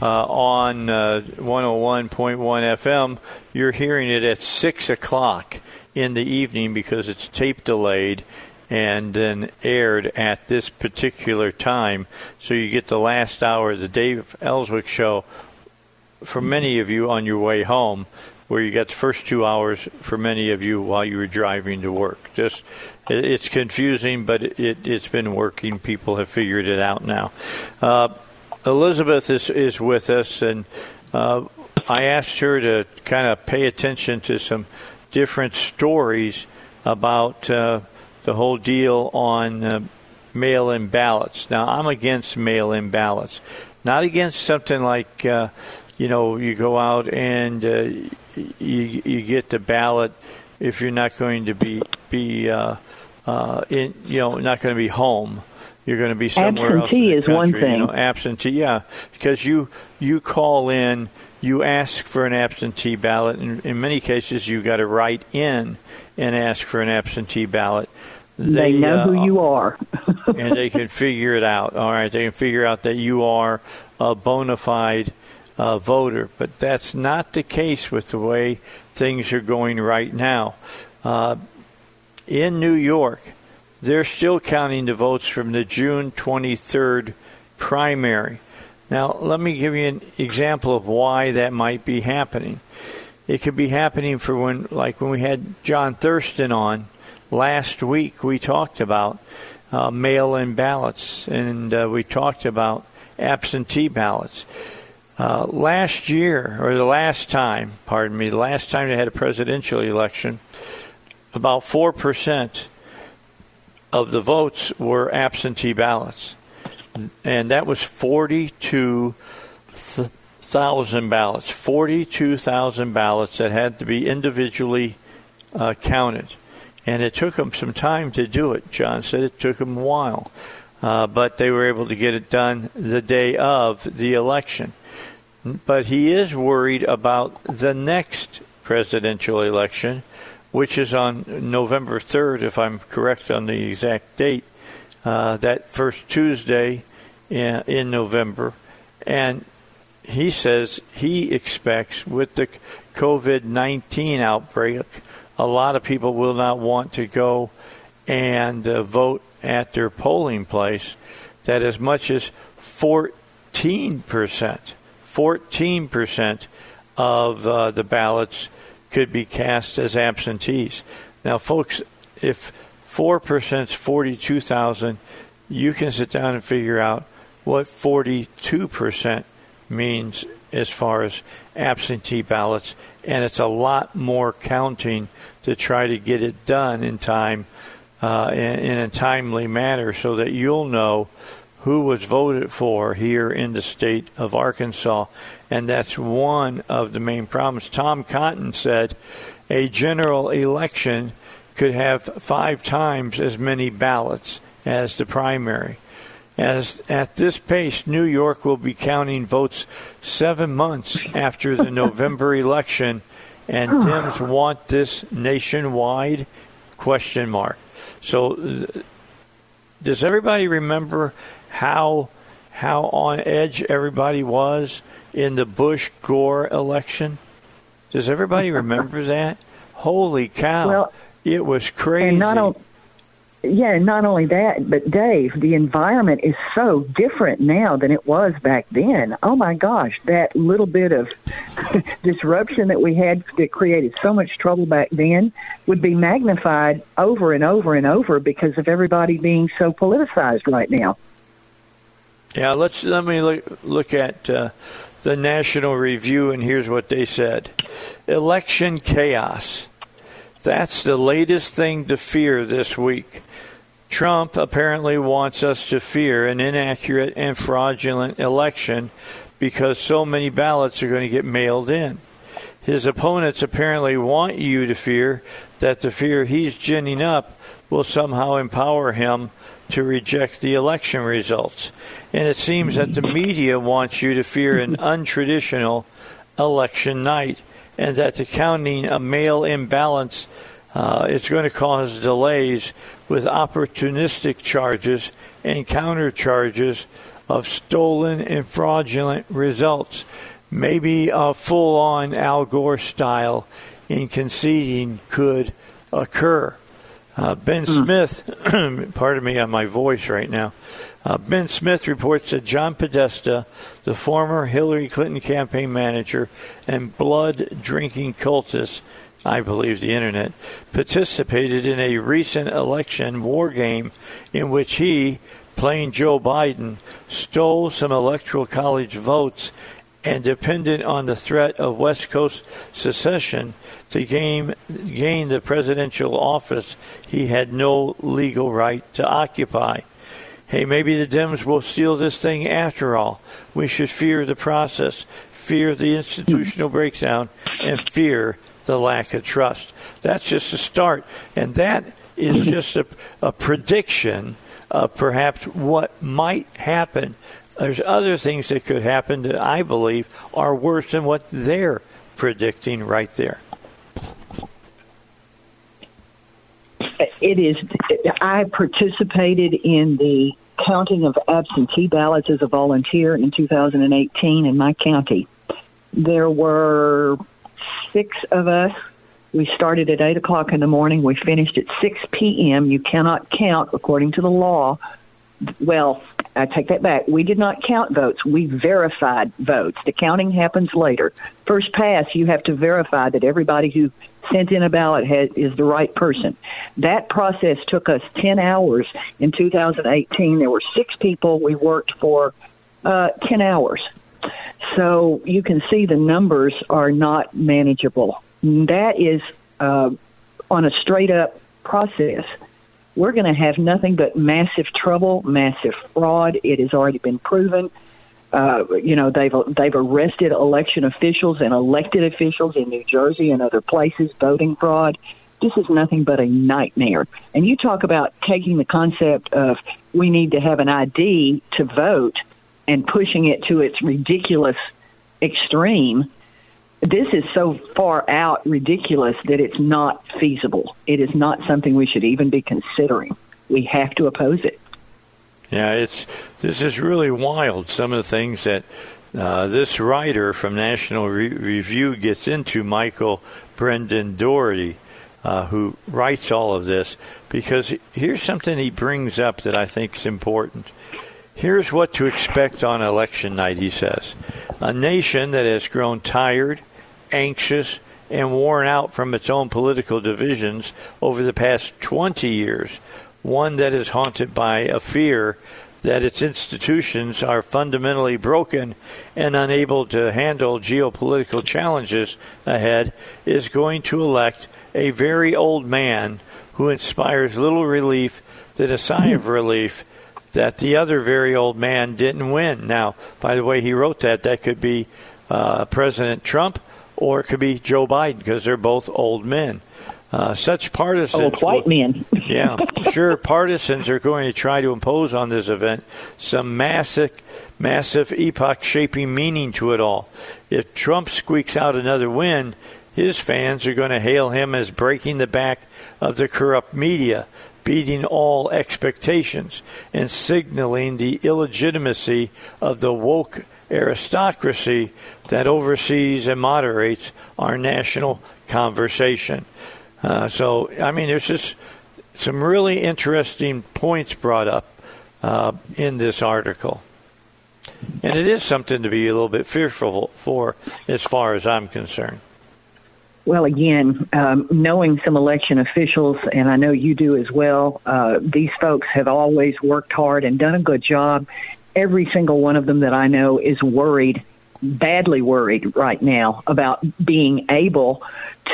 uh, on uh, one oh one point one F M, you're hearing it at six o'clock in the evening because it's tape delayed and then aired at this particular time. So you get the last hour of the Dave Elswick Show for many of you on your way home, where you got the first two hours for many of you while you were driving to work. Just, it's confusing, but it, it's been working. People have figured it out now. Uh, Elizabeth is, is with us, and uh, I asked her to kind of pay attention to some different stories about uh, the whole deal on uh, mail-in ballots. Now, I'm against mail-in ballots, not against something like, uh, you know, you go out and uh, you, you get the ballot if you're not going to be be uh, uh, in, you know, not going to be home. You're going to be somewhere absentee else in the country. Absentee is one thing. You know, absentee, yeah, because you you call in, you ask for an absentee ballot. In, in many cases, you got to write in and ask for an absentee ballot. They, they know uh, who you are, and they can figure it out. All right, they can figure out that you are a bona fide Uh, voter, but that's not the case with the way things are going right now. Uh, in New York, they're still counting the votes from the June twenty-third primary. Now, let me give you an example of why that might be happening. It could be happening for when, like when we had John Thurston on last week, we talked about uh, mail-in ballots, and uh, we talked about absentee ballots. Uh, last year, or the last time, pardon me, the last time they had a presidential election, about four percent of the votes were absentee ballots. And that was forty-two thousand ballots, forty-two thousand ballots that had to be individually uh, counted. And it took them some time to do it. John said it took them a while. Uh, but they were able to get it done the day of the election. But he is worried about the next presidential election, which is on November third, if I'm correct on the exact date, uh, that first Tuesday in, in November. And he says he expects with the COVID nineteen outbreak, a lot of people will not want to go and uh, vote at their polling place, that as much as fourteen percent. fourteen percent of uh, the ballots could be cast as absentees. Now, folks, if four percent is forty-two thousand, you can sit down and figure out what forty-two percent means as far as absentee ballots, and it's a lot more counting to try to get it done in time, uh, in, in a timely manner, so that you'll know who was voted for here in the state of Arkansas. And that's one of the main problems. Tom Cotton said a general election could have five times as many ballots as the primary. As at this pace, New York will be counting votes seven months after the November election, and Dems want this nationwide question mark. So does everybody remember how how on edge everybody was in the Bush-Gore election? Does everybody remember that? Holy cow. Well, it was crazy. And not o- yeah, not only that, but Dave, the environment is so different now than it was back then. Oh, my gosh, that little bit of disruption that we had that created so much trouble back then would be magnified over and over and over because of everybody being so politicized right now. Yeah, let's let me look, look at uh, the National Review, and here's what they said. Election chaos. That's the latest thing to fear this week. Trump apparently wants us to fear an inaccurate and fraudulent election because so many ballots are going to get mailed in. His opponents apparently want you to fear that the fear he's ginning up will somehow empower him to reject the election results. And it seems that the media wants you to fear an untraditional election night, and that the counting of mail-in ballots Uh, it's going to cause delays with opportunistic charges and countercharges of stolen and fraudulent results, maybe a full-on Al Gore style in conceding could occur. Uh, Ben Smith, pardon me on my voice right now, uh, Ben Smith reports that John Podesta, the former Hillary Clinton campaign manager and blood-drinking cultist, I believe the internet, participated in a recent election war game in which he, playing Joe Biden, stole some electoral college votes and dependent on the threat of West Coast secession to gain, gain the presidential office he had no legal right to occupy. Hey, maybe the Dems will steal this thing after all. We should fear the process, fear the institutional breakdown, and fear the lack of trust. That's just a start. And that is just a, a prediction of perhaps what might happen. There's other things that could happen that I believe are worse than what they're predicting right there. It is. I participated in the counting of absentee ballots as a volunteer in two thousand eighteen in my county. There were six of us. We started at eight o'clock in the morning. We finished at six p.m. You cannot count, according to the law. Well, I take that back. We did not count votes. We verified votes. The counting happens later. First pass, you have to verify that everybody who sent in a ballot has, is the right person. That process took us ten hours in two thousand eighteen. There were six people. We worked for uh, ten hours. So you can see the numbers are not manageable. That is uh, on a straight-up process. We're going to have nothing but massive trouble, massive fraud. It has already been proven. Uh, you know, they've they've arrested election officials and elected officials in New Jersey and other places, voting fraud. This is nothing but a nightmare. And you talk about taking the concept of we need to have an I D to vote and pushing it to its ridiculous extreme. This is so far out ridiculous that it's not feasible. It is not something we should even be considering. We have to oppose it. Yeah, it's this is really wild, some of the things that uh, this writer from National Re- Review gets into, Michael Brendan Doherty, uh, who writes all of this, because here's something he brings up that I think is important. Here's what to expect on election night, he says. A nation that has grown tired, anxious, and worn out from its own political divisions over the past twenty years, one that is haunted by a fear that its institutions are fundamentally broken and unable to handle geopolitical challenges ahead, is going to elect a very old man who inspires little relief than a sigh of relief that the other very old man didn't win. Now, by the way, he wrote that. That could be uh, President Trump or it could be Joe Biden because they're both old men. Uh, such partisans... Old white will, men. Yeah, sure, partisans are going to try to impose on this event some massive, massive epoch-shaping meaning to it all. If Trump squeaks out another win, his fans are going to hail him as breaking the back of the corrupt media, beating all expectations, and signaling the illegitimacy of the woke aristocracy that oversees and moderates our national conversation. Uh, so, I mean, there's just some really interesting points brought up uh, in this article. And it is something to be a little bit fearful for, as far as I'm concerned. Well, again, um, knowing some election officials, and I know you do as well, uh, these folks have always worked hard and done a good job. Every single one of them that I know is worried, badly worried right now about being able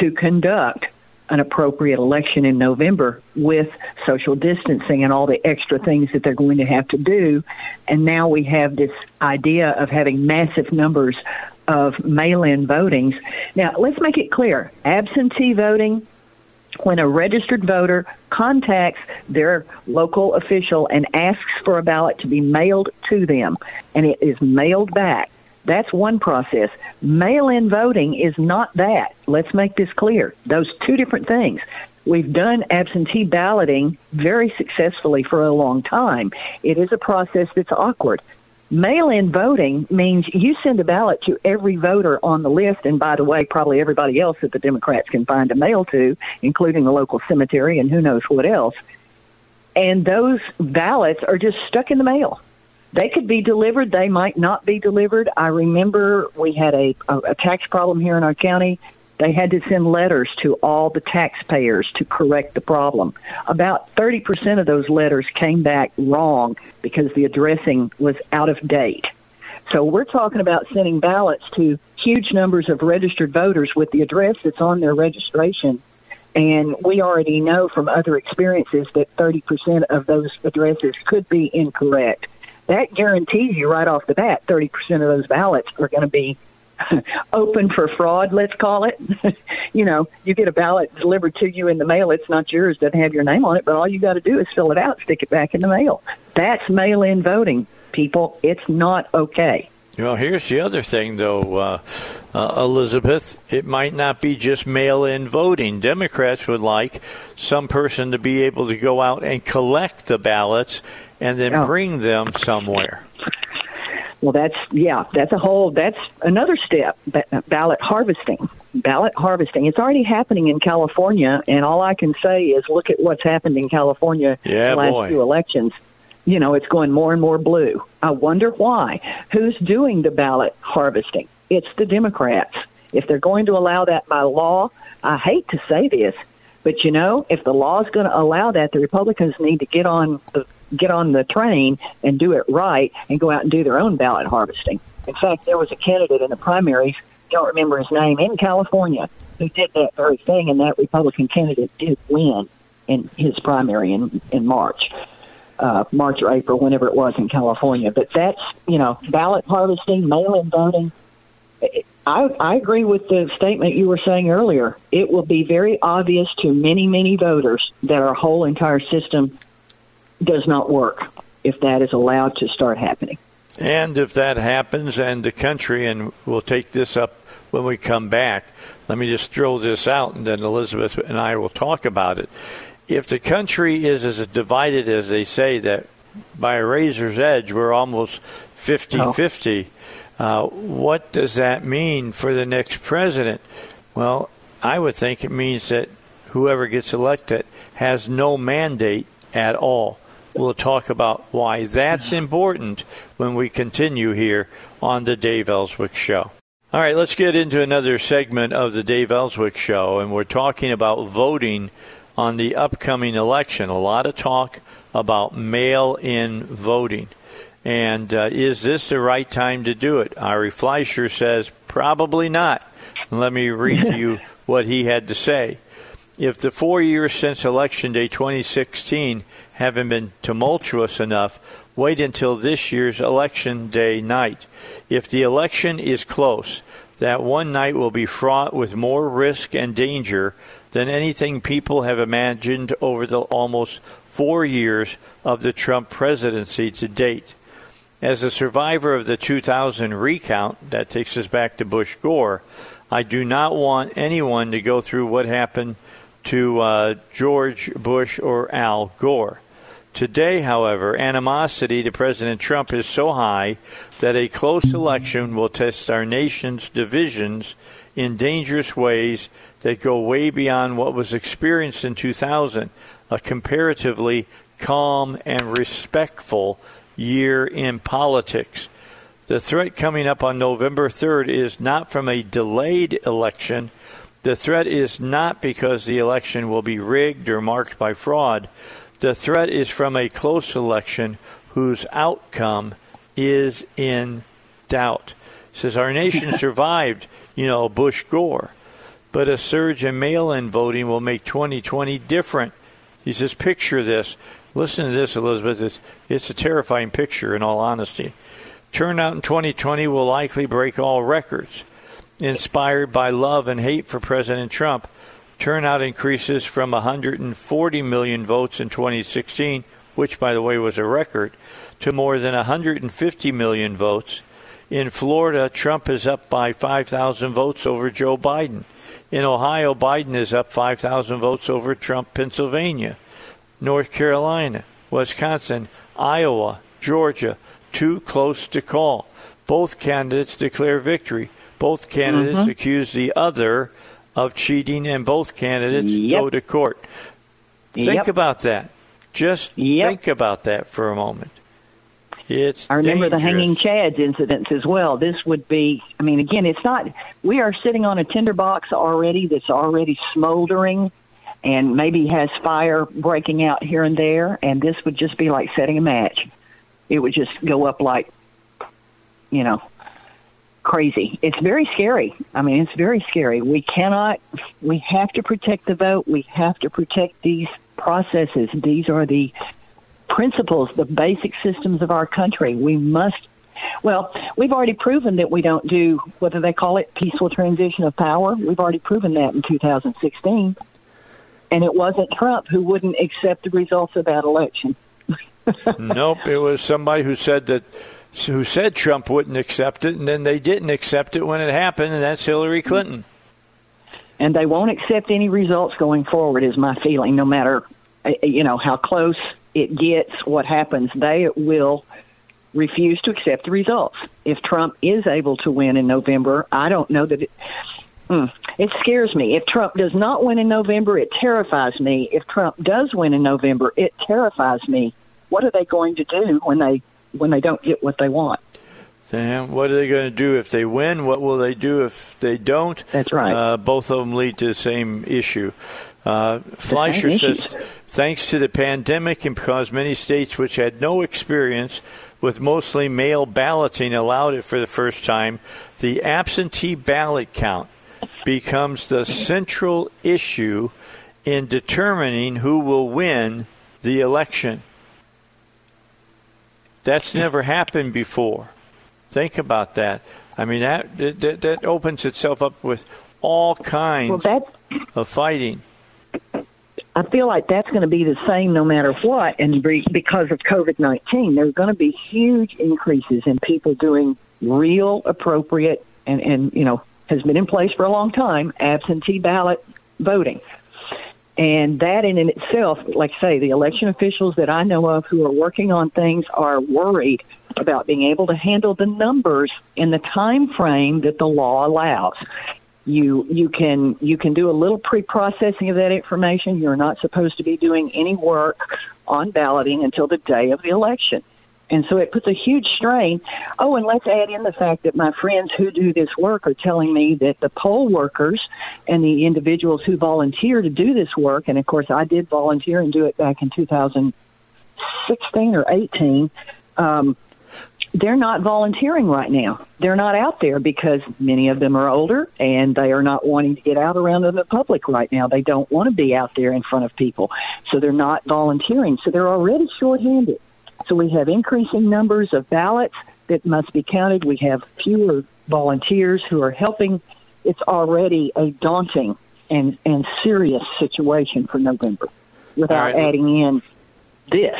to conduct an appropriate election in November with social distancing and all the extra things that they're going to have to do. And now we have this idea of having massive numbers of mail-in votings. Now, let's make it clear. Absentee voting, when a registered voter contacts their local official and asks for a ballot to be mailed to them, and it is mailed back. That's one process. Mail-in voting is not that. Let's make this clear. Those two different things. We've done absentee balloting very successfully for a long time. It is a process that's awkward. Mail-in voting means you send a ballot to every voter on the list, and by the way, probably everybody else that the Democrats can find a mail to, including a local cemetery and who knows what else. And those ballots are just stuck in the mail. They could be delivered. They might not be delivered. I remember we had a, a, a tax problem here in our county. They had to send letters to all the taxpayers to correct the problem. About thirty percent of those letters came back wrong because the addressing was out of date. So we're talking about sending ballots to huge numbers of registered voters with the address that's on their registration. And we already know from other experiences that thirty percent of those addresses could be incorrect. That guarantees you right off the bat thirty percent of those ballots are going to be open for fraud, let's call it. You know, you get a ballot delivered to you in the mail. It's not yours, doesn't have your name on it, but all you got to do is fill it out, stick it back in the mail. That's mail-in voting, people. It's not okay. Well, here's the other thing, though, uh, uh, Elizabeth. It might not be just mail-in voting. Democrats would like some person to be able to go out and collect the ballots and then oh. bring them somewhere. Well, that's, yeah, that's a whole, that's another step, ballot harvesting, ballot harvesting. It's already happening in California, and all I can say is look at what's happened in California yeah, in the last boy. few elections. You know, it's going more and more blue. I wonder why. Who's doing the ballot harvesting? It's the Democrats. If they're going to allow that by law, I hate to say this, but, you know, if the law is going to allow that, the Republicans need to get on the get on the train and do it right and go out and do their own ballot harvesting. In fact, there was a candidate in the primaries, don't remember his name, in California, who did that very thing, and that Republican candidate did win in his primary in, in March, uh, March or April, whenever it was in California. But that's, you know, ballot harvesting, mail-in voting. I, I agree with the statement you were saying earlier. It will be very obvious to many, many voters that our whole entire system does not work if that is allowed to start happening. And if that happens, and the country, and we'll take this up when we come back, let me just throw this out, and then Elizabeth and I will talk about it. If the country is as divided as they say, that by a razor's edge, we're almost fifty-fifty, oh. uh, what does that mean for the next president? Well, I would think it means that whoever gets elected has no mandate at all. We'll talk about why that's important when we continue here on the Dave Elswick Show. All right, let's get into another segment of the Dave Elswick Show, and we're talking about voting on the upcoming election. A lot of talk about mail-in voting. And uh, is this the right time to do it? Ari Fleischer says probably not. And let me read to you what he had to say. If the four years since Election Day twenty sixteen haven't been tumultuous enough, wait until this year's Election Day night. If the election is close, that one night will be fraught with more risk and danger than anything people have imagined over the almost four years of the Trump presidency to date. As a survivor of the two thousand recount, that takes us back to Bush Gore, I do not want anyone to go through what happened to uh, George Bush or Al Gore. Today, however, animosity to President Trump is so high that a close election will test our nation's divisions in dangerous ways that go way beyond what was experienced in two thousand, a comparatively calm and respectful year in politics. The threat coming up on November third is not from a delayed election. The threat is not because the election will be rigged or marked by fraud. The threat is from a close election whose outcome is in doubt. It says our nation survived, you know, Bush Gore, but a surge in mail-in voting will make twenty twenty different. He says, picture this. Listen to this, Elizabeth. It's, it's a terrifying picture, in all honesty. Turnout in twenty twenty will likely break all records. Inspired by love and hate for President Trump, turnout increases from one hundred forty million votes in twenty sixteen, which, by the way, was a record, to more than one hundred fifty million votes. In Florida, Trump is up by five thousand votes over Joe Biden. In Ohio, Biden is up five thousand votes over Trump. Pennsylvania, North Carolina, Wisconsin, Iowa, Georgia, too close to call. Both candidates declare victory. Both candidates mm-hmm. accuse the other of cheating, and both candidates yep. go to court. Think yep. about that. Just yep. think about that for a moment. It's I remember dangerous. The Hanging Chads incidents as well. This would be, I mean, again, it's not, we are sitting on a tinderbox already that's already smoldering and maybe has fire breaking out here and there, and this would just be like setting a match. It would just go up like, you know, crazy. It's very scary. I mean, it's very scary. We cannot, we have to protect the vote. We have to protect these processes. These are the principles, the basic systems of our country. We must, well, we've already proven that we don't do, whether they call it peaceful transition of power, we've already proven that in two thousand sixteen. And it wasn't Trump who wouldn't accept the results of that election. Nope, it was somebody who said that, who said Trump wouldn't accept it, and then they didn't accept it when it happened, and that's Hillary Clinton. And they won't accept any results going forward, is my feeling, no matter, you know, how close it gets, what happens. They will refuse to accept the results. If Trump is able to win in November, I don't know that it... Mm, it scares me. If Trump does not win in November, it terrifies me. If Trump does win in November, it terrifies me. What are they going to do when they... when they don't get what they want? Then what are they going to do if they win? What will they do if they don't? That's right. Uh, both of them lead to the same issue. Uh, Fleischer says, thanks to the pandemic and because many states which had no experience with mostly mail balloting allowed it for the first time, the absentee ballot count becomes the central issue in determining who will win the election. That's never happened before. Think about that. I mean, that that, that opens itself up with all kinds well, of fighting. I feel like that's going to be the same no matter what, and because of COVID nineteen, there's going to be huge increases in people doing real, appropriate, and, and you know, has been in place for a long time, absentee ballot voting. And that in itself, like I say, the election officials that I know of who are working on things are worried about being able to handle the numbers in the time frame that the law allows. You you can you can do a little pre-processing of that information. You're not supposed to be doing any work on balloting until the day of the election. And so it puts a huge strain. Oh, and let's add in the fact that my friends who do this work are telling me that the poll workers and the individuals who volunteer to do this work, and of course I did volunteer and do it back in two thousand sixteen or eighteen, um, they're not volunteering right now. They're not out there because many of them are older and they are not wanting to get out around the public right now. They don't want to be out there in front of people. So they're not volunteering. So they're already shorthanded. So we have increasing numbers of ballots that must be counted. We have fewer volunteers who are helping. It's already a daunting and, and serious situation for November without right. adding in this.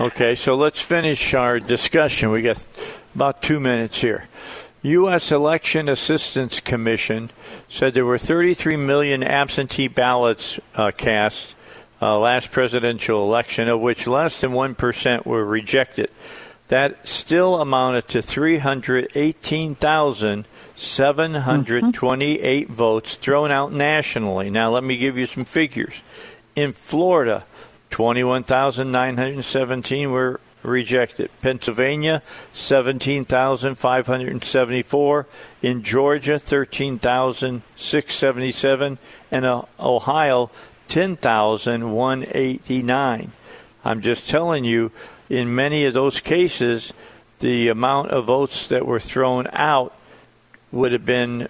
Okay, so let's finish our discussion. We got about two minutes here. U S. Election Assistance Commission said there were thirty-three million absentee ballots uh, cast Uh, last presidential election, of which less than one percent were rejected. That still amounted to three hundred eighteen thousand seven hundred twenty-eight mm-hmm. votes thrown out nationally. Now, let me give you some figures. In Florida, twenty-one thousand nine hundred seventeen were rejected. Pennsylvania, seventeen thousand five hundred seventy-four. In Georgia, thirteen thousand six hundred seventy-seven. And uh, Ohio, ten thousand one hundred eighty-nine. I'm just telling you, in many of those cases, the amount of votes that were thrown out would have been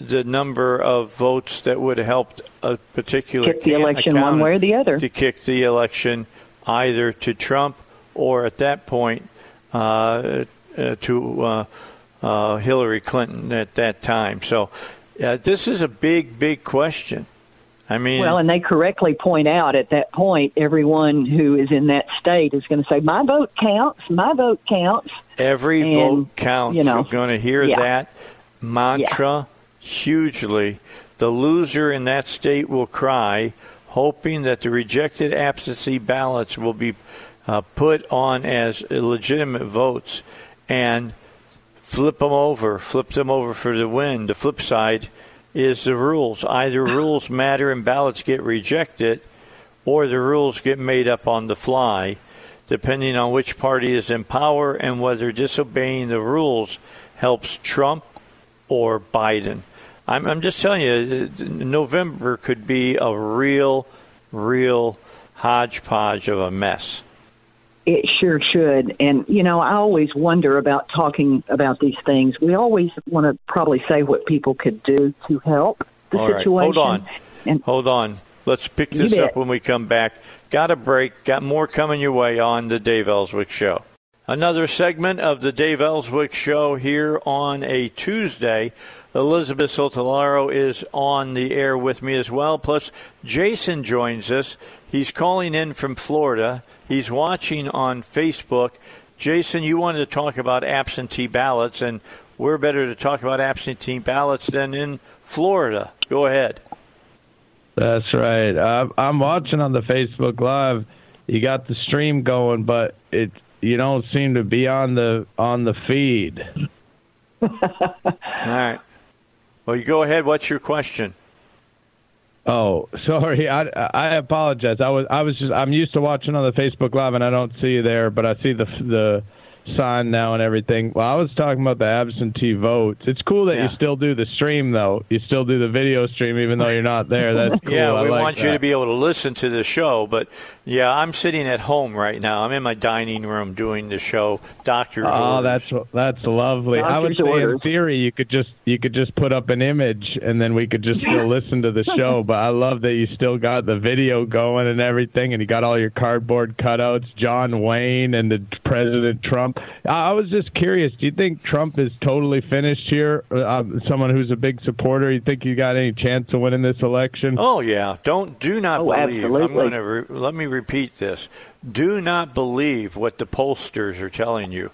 the number of votes that would have helped a particular kick the election one way or the other. To kick the election either to Trump or at that point uh, uh, to uh, uh, Hillary Clinton at that time. So uh, this is a big, big question. I mean, well, and they correctly point out at that point, everyone who is in that state is going to say, my vote counts, my vote counts. Every and, vote counts. You know, You're going to hear yeah. that mantra yeah. hugely. The loser in that state will cry, hoping that the rejected absentee ballots will be uh, put on as legitimate votes and flip them over, flip them over for the win. The flip side is the rules. Either rules matter and ballots get rejected, or the rules get made up on the fly, depending on which party is in power and whether disobeying the rules helps Trump or Biden. I'm, I'm just telling you, November could be a real, real hodgepodge of a mess. It sure should. And, you know, I always wonder about talking about these things. We always want to probably say what people could do to help the All situation. Right. Hold on. And Hold on. Let's pick this up when we come back. Got a break. Got more coming your way on The Dave Elswick Show. Another segment of The Dave Elswick Show here on a Tuesday. Elizabeth Sotallaro is on the air with me as well. Plus, Jason joins us. He's calling in from Florida. He's watching on Facebook. Jason, you wanted to talk about absentee ballots, and we're better to talk about absentee ballots than in Florida. Go ahead. That's right. I'm watching on the Facebook Live. You got the stream going, but it you don't seem to be on the on the feed. All right. Well, you go ahead. What's your question? Oh, sorry. I I apologize. I was I was just I'm used to watching on the Facebook Live, and I don't see you there, but I see the the sign now and everything. Well, I was talking about the absentee votes. It's cool that yeah. you still do the stream, though. You still do the video stream, even though you're not there. That's cool. Yeah, we like want that. You to be able to listen to the show. But, yeah, I'm sitting at home right now. I'm in my dining room doing the show. Doctor's oh, orders. that's that's lovely. Doctor's I would say, orders. In theory, you could just you could just put up an image, and then we could just still listen to the show. But I love that you still got the video going and everything, and you got all your cardboard cutouts, John Wayne and the President Trump. I was just curious, do you think Trump is totally finished here? Um, someone who's a big supporter, you think you got any chance of winning this election? Oh, yeah. Don't do not oh, believe. Absolutely. I'm gonna re- let me repeat this. Do not believe what the pollsters are telling you.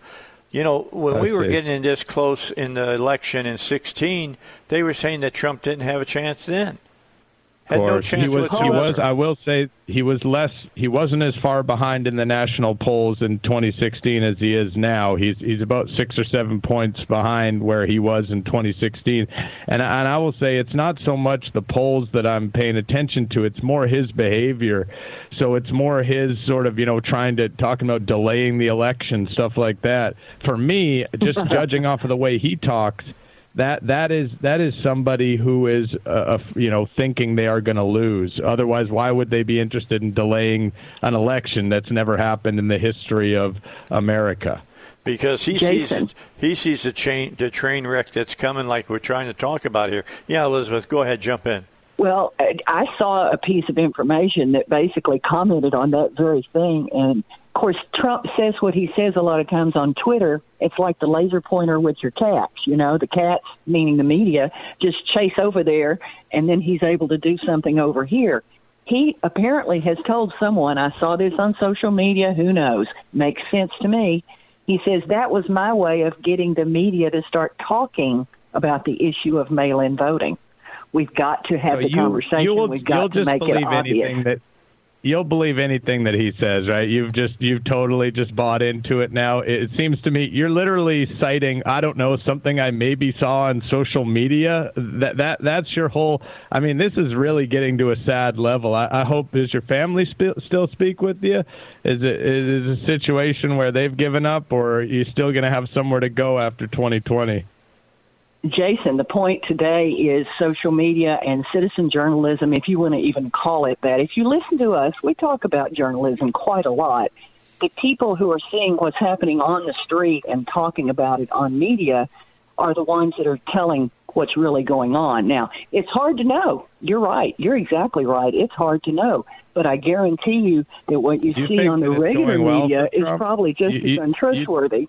You know, when I we see. were getting this close in the election in sixteen, they were saying that Trump didn't have a chance then. Had no chance he was, whatsoever. He was, I will say he was less. He wasn't as far behind in the national polls in twenty sixteen as he is now. He's he's about six or seven points behind where he was in twenty sixteen. And and I will say it's not so much the polls that I'm paying attention to. It's more his behavior. So it's more his sort of, you know, trying to talking about delaying the election, stuff like that. For me, just judging off of the way he talks. That that is that is somebody who is uh, you know thinking they are going to lose. Otherwise, why would they be interested in delaying an election that's never happened in the history of America? Because he Jason. sees he sees the chain the train wreck that's coming, like we're trying to talk about here. Yeah, Elizabeth, go ahead, jump in. Well, I saw a piece of information that basically commented on that very thing. And, of course, Trump says what he says a lot of times on Twitter. It's like the laser pointer with your cats. You know, the cats, meaning the media, just chase over there, and then he's able to do something over here. He apparently has told someone, I saw this on social media, who knows, makes sense to me. He says, that was my way of getting the media to start talking about the issue of mail-in voting. We've got to have so the you, conversation. You'll, We've got to make it obvious. That, you'll believe anything that he says, right? You've just you've totally just bought into it now. It seems to me you're literally citing, I don't know, something I maybe saw on social media. That that that's your whole. I mean, this is really getting to a sad level. I, I hope does your family sp- still speak with you? Is it is it a situation where they've given up, or are you still going to have somewhere to go after twenty twenty? Jason, the point today is social media and citizen journalism, if you want to even call it that. If you listen to us, we talk about journalism quite a lot. The people who are seeing what's happening on the street and talking about it on media are the ones that are telling what's really going on. Now, it's hard to know. You're right. You're exactly right. It's hard to know. But I guarantee you that what you, you see on the regular media is probably just as untrustworthy.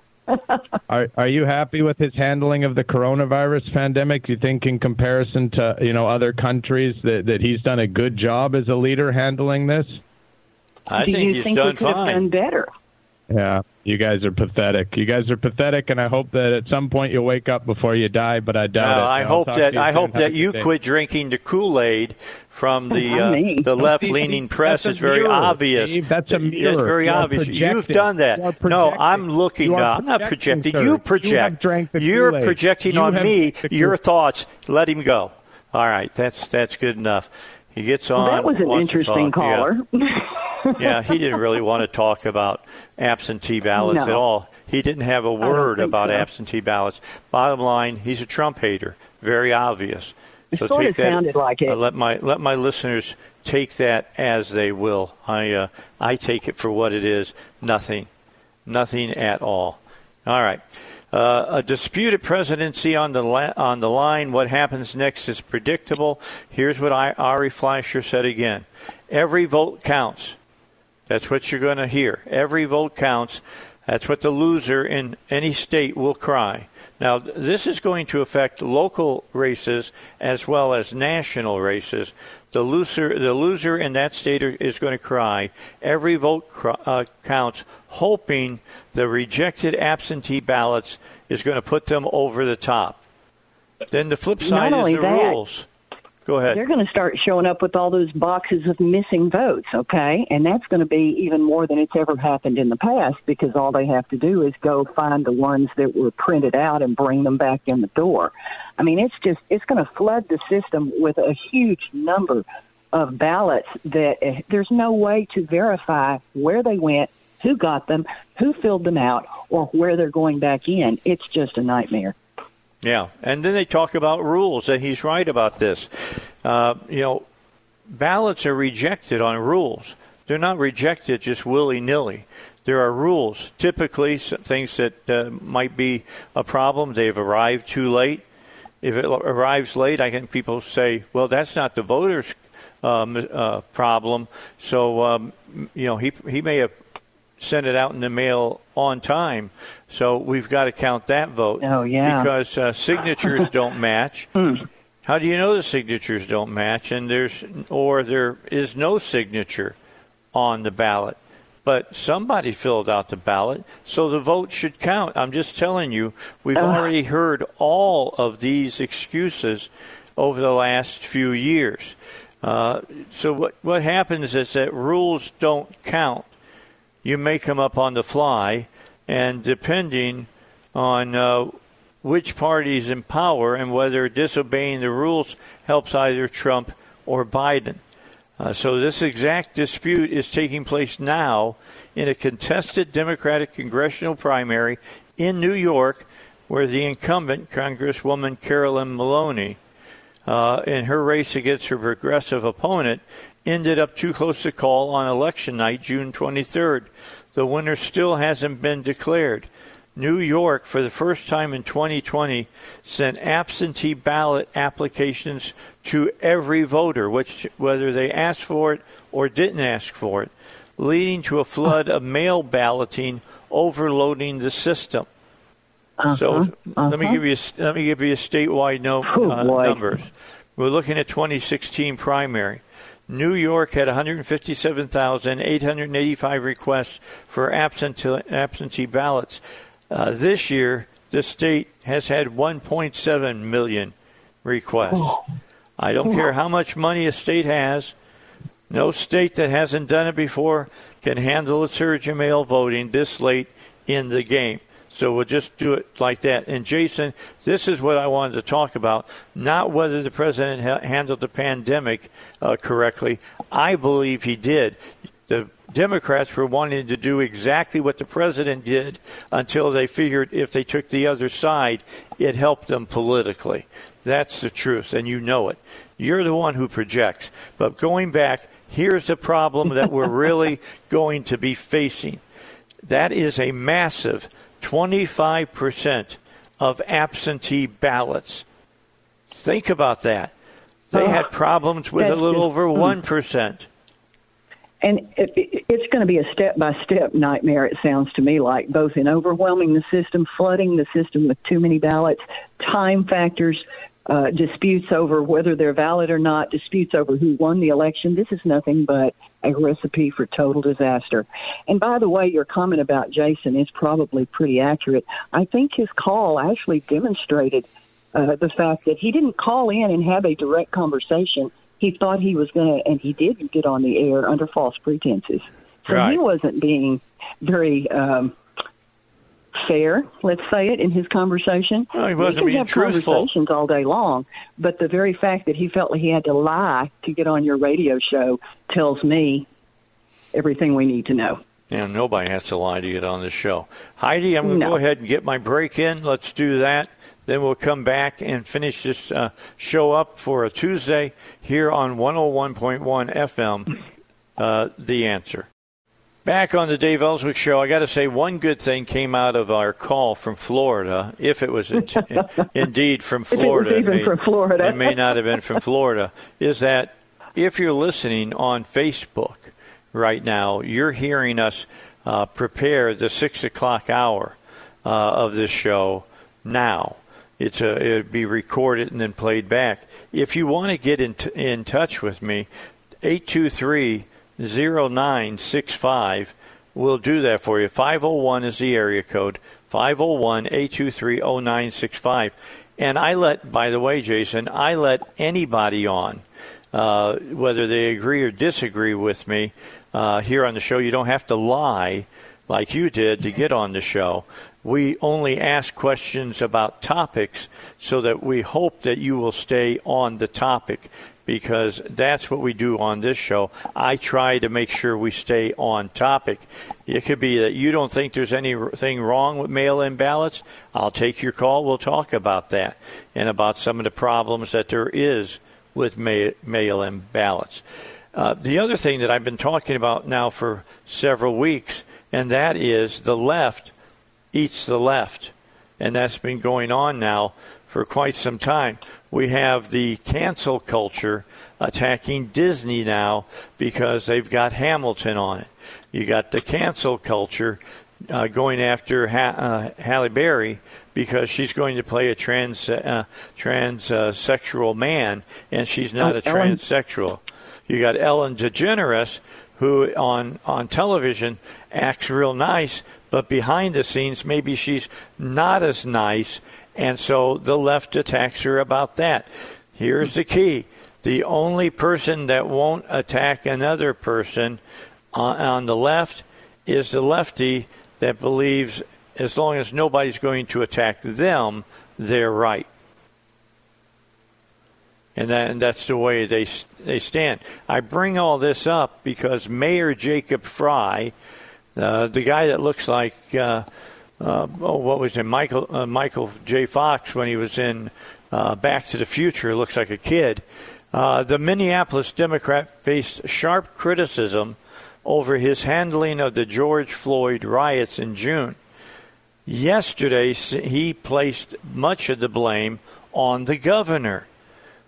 Are, are you happy with his handling of the coronavirus pandemic? Do you think in comparison to, you know, other countries that, that he's done a good job as a leader handling this? I think he's done fine. Do you think he could have done better? Yeah, you guys are pathetic. You guys are pathetic, and I hope that at some point you'll wake up before you die, but I doubt no, it. I hope that I hope that you day. quit drinking the Kool-Aid from the uh, the left-leaning press. It's very mirror, obvious. Steve, that's a mirror. It's very You're obvious. Projecting. You've done that. No, I'm looking. Uh, I'm not projecting. Sir. You project. You You're projecting you on me your thoughts. Let him go. All right, that's that's good enough. He gets on. That was an interesting caller. Yeah. yeah, he didn't really want to talk about absentee ballots no. at all. He didn't have a word about so. absentee ballots. Bottom line, he's a Trump hater. Very obvious. So it sort take of that, sounded like it. Uh, let my let my listeners take that as they will. I uh, I take it for what it is. Nothing, nothing at all. All right. Uh, a disputed presidency on the la- on the line. What happens next is predictable. Here's what I, Ari Fleischer said again. Every vote counts. That's what you're going to hear. Every vote counts. That's what the loser in any state will cry. Now, this is going to affect local races as well as national races. The loser, the loser in that state are, is going to cry. Every vote cr- uh, counts, hoping the rejected absentee ballots is going to put them over the top. Then the flip side is the that, rules. Go ahead. They're going to start showing up with all those boxes of missing votes, okay? And that's going to be even more than it's ever happened in the past, because all they have to do is go find the ones that were printed out and bring them back in the door. I mean, it's just, it's going to flood the system with a huge number of ballots that uh, there's no way to verify where they went, who got them, who filled them out, or where they're going back in. It's just a nightmare. Yeah, and then they talk about rules, and he's right about this. Uh, you know, ballots are rejected on rules. They're not rejected just willy-nilly. There are rules. Typically, some things that uh, might be a problem, they've arrived too late. If it arrives late, I think people say, well, that's not the voter's um, uh, problem. So, um, you know, he he may have sent it out in the mail on time. So we've got to count that vote. Oh, yeah. Because uh, signatures don't match. Mm. How do you know the signatures don't match? And there's or there is no signature on the ballot. But somebody filled out the ballot, so the vote should count. I'm just telling you, we've uh. already heard all of these excuses over the last few years. Uh, so what, what happens is that rules don't count. You make them up on the fly, and depending on uh, which party is in power and whether disobeying the rules helps either Trump or Biden. Uh, so this exact dispute is taking place now in a contested Democratic congressional primary in New York, where the incumbent, Congresswoman Carolyn Maloney, uh, in her race against her progressive opponent, ended up too close to call on election night, June twenty-third. The winner still hasn't been declared. New York, for the first time in twenty twenty, sent absentee ballot applications to every voter, which whether they asked for it or didn't ask for it, leading to a flood of mail balloting overloading the system. Uh-huh. So uh-huh. let me give you a, let me give you a statewide no, oh, uh, numbers. We're looking at twenty sixteen primary. New York had one hundred fifty-seven thousand eight hundred eighty-five requests for absentee, absentee ballots. Uh, this year, the state has had one point seven million requests. Oh. I don't care how much money a state has. No state that hasn't done it before can handle a surge in mail voting this late in the game. So we'll just do it like that. And, Jason, this is what I wanted to talk about, not whether the president ha- handled the pandemic uh, correctly. I believe he did. The Democrats were wanting to do exactly what the president did until they figured if they took the other side, it helped them politically. That's the truth, and you know it. You're the one who projects. But going back, here's the problem that we're really going to be facing. That is a massive twenty-five percent of absentee ballots. Think about that. They uh, had problems with a little over one percent. And it, it, it's going to be a step-by-step nightmare, it sounds to me like, both in overwhelming the system, flooding the system with too many ballots, time factors, uh, disputes over whether they're valid or not, disputes over who won the election. This is nothing but a recipe for total disaster. And by the way, your comment about Jason is probably pretty accurate. I think his call actually demonstrated uh, the fact that he didn't call in and have a direct conversation. He thought he was going to, and he did get on the air under false pretenses. So right. He wasn't being very um, fair, let's say it, in his conversation. Well, he wasn't being truthful. Conversations all day long, but the very fact that he felt like he had to lie to get on your radio show tells me everything we need to know. Yeah, nobody has to lie to get on this show. Heidi, I'm going to no. go ahead and get my break in. Let's do that. Then we'll come back and finish this uh, show up for a Tuesday here on one oh one point one F M, uh, The Answer. Back on the Dave Elswick Show, I got to say one good thing came out of our call from Florida, if it was in, in, indeed from Florida. It, may, from Florida. It may not have been from Florida, is that if you're listening on Facebook right now, you're hearing us uh, prepare the six o'clock hour uh, of this show now. It's a, it'd be recorded and then played back. If you want to get in t- in touch with me, eight two three, zero nine six five will do that for you. five oh one is the area code, five oh one, eight two three, zero nine six five. And I let, by the way, Jason, I let anybody on, uh, whether they agree or disagree with me uh, here on the show. You don't have to lie like you did to get on the show. We only ask questions about topics so that we hope that you will stay on the topic, because that's what we do on this show. I try to make sure we stay on topic. It could be that you don't think there's anything wrong with mail-in ballots. I'll take your call. We'll talk about that and about some of the problems that there is with mail-in ballots. Uh, the other thing that I've been talking about now for several weeks, and that is the left eats the left. And that's been going on now for quite some time. We have the cancel culture attacking Disney now because they've got Hamilton on it. You got the cancel culture uh, going after ha- uh, Halle Berry because she's going to play a trans uh, transsexual uh, man, and she's not oh, a Ellen. transsexual. You got Ellen DeGeneres, who on on television acts real nice, but behind the scenes, maybe she's not as nice, and so the left attacks her about that. Here's the key. The only person that won't attack another person on, on the left is the lefty that believes as long as nobody's going to attack them, they're right. And, that, and that's the way they they stand. I bring all this up because Mayor Jacob Fry, Uh, the guy that looks like, uh, uh, oh, what was it, Michael uh, Michael J. Fox when he was in uh, Back to the Future, looks like a kid. Uh, the Minneapolis Democrat faced sharp criticism over his handling of the George Floyd riots in June. Yesterday, he placed much of the blame on the governor,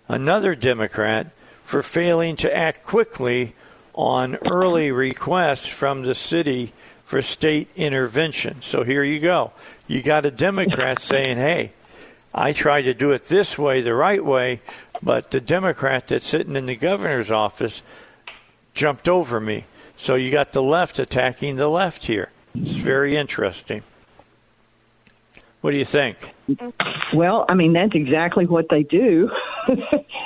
another Democrat, for failing to act quickly on early requests from the city for state intervention. So here you go. You got a Democrat saying, hey, I tried to do it this way, the right way, but the Democrat that's sitting in the governor's office jumped over me. So you got the left attacking the left here. It's very interesting. What do you think? Well, I mean, that's exactly what they do.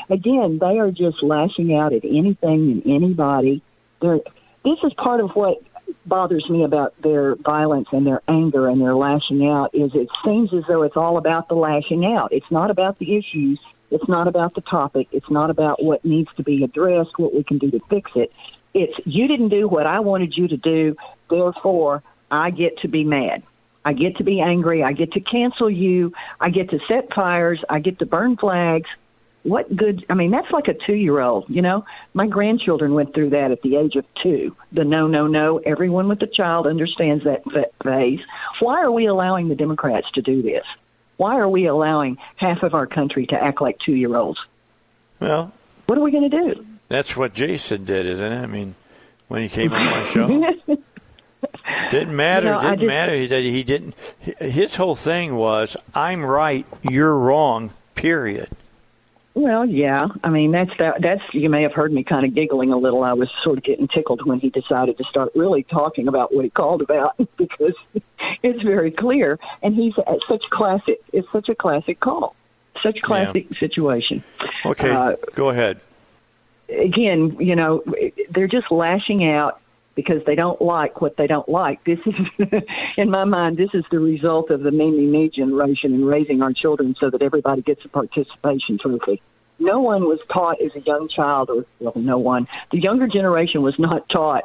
Again, they are just lashing out at anything and anybody. They're, this is part of what bothers me about their violence and their anger and their lashing out, is it seems as though it's all about the lashing out. It's not about the issues. It's not about the topic. It's not about what needs to be addressed, what we can do to fix it. It's you didn't do what I wanted you to do, therefore I get to be mad. I get to be angry. I get to cancel you. I get to set fires. I get to burn flags. What good? I mean, that's like a two-year-old, you know. My grandchildren went through that at the age of two. The no, no, no. Everyone with a child understands that phase. Why are we allowing the Democrats to do this? Why are we allowing half of our country to act like two-year-olds? Well, what are we going to do? That's what Jason did, isn't it? I mean, when he came on my show. Didn't matter. You know, didn't just, matter. He, he didn't. His whole thing was, I'm right, you're wrong, period. Well, yeah. I mean, that's that, that's you may have heard me kind of giggling a little. I was sort of getting tickled when he decided to start really talking about what he called about, because it's very clear. And he's such classic. It's such a classic call, such classic yeah. situation. Okay, uh, go ahead. Again, you know, they're just lashing out because they don't like what they don't like. This is, in my mind, this is the result of the Me, Me, Me generation and raising our children so that everybody gets a participation trophy. No one was taught as a young child, or well, no one. The younger generation was not taught,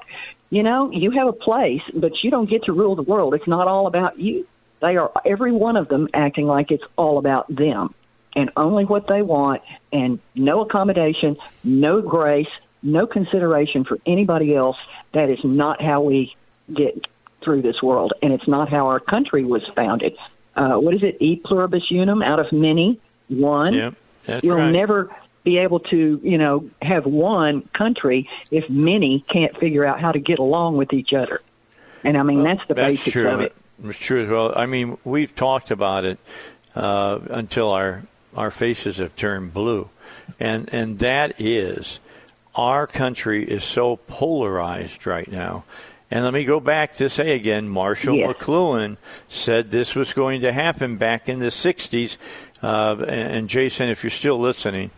you know, you have a place, but you don't get to rule the world. It's not all about you. They are, every one of them, acting like it's all about them and only what they want, and no accommodation, no grace, no consideration for anybody else. That is not how we get through this world, and it's not how our country was founded. Uh, what is it? E pluribus unum, out of many, one. Yep, that's You'll right. never be able to, you know, have one country if many can't figure out how to get along with each other. And, I mean, well, that's the that's basics true. of it. That's true as well. I mean, we've talked about it uh, until our, our faces have turned blue, and and that is – our country is so polarized right now. And let me go back to say again, Marshall yes. McLuhan said this was going to happen back in the sixties. Uh, and, Jason, if you're still listening,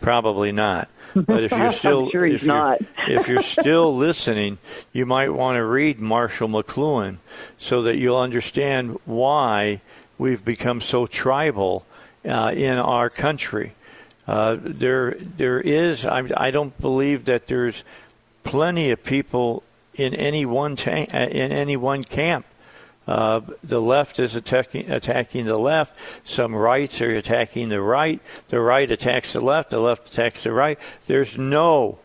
probably not. But if you're still, I'm sure he's if, not. you're, if you're still listening, you might want to read Marshall McLuhan so that you'll understand why we've become so tribal uh, in our country. Uh, there, there is. I, I don't believe that there's plenty of people in any one ta- in any one camp. Uh, the left is attacking attacking the left. Some rights are attacking the right. The right attacks the left. The left attacks the right. There's no,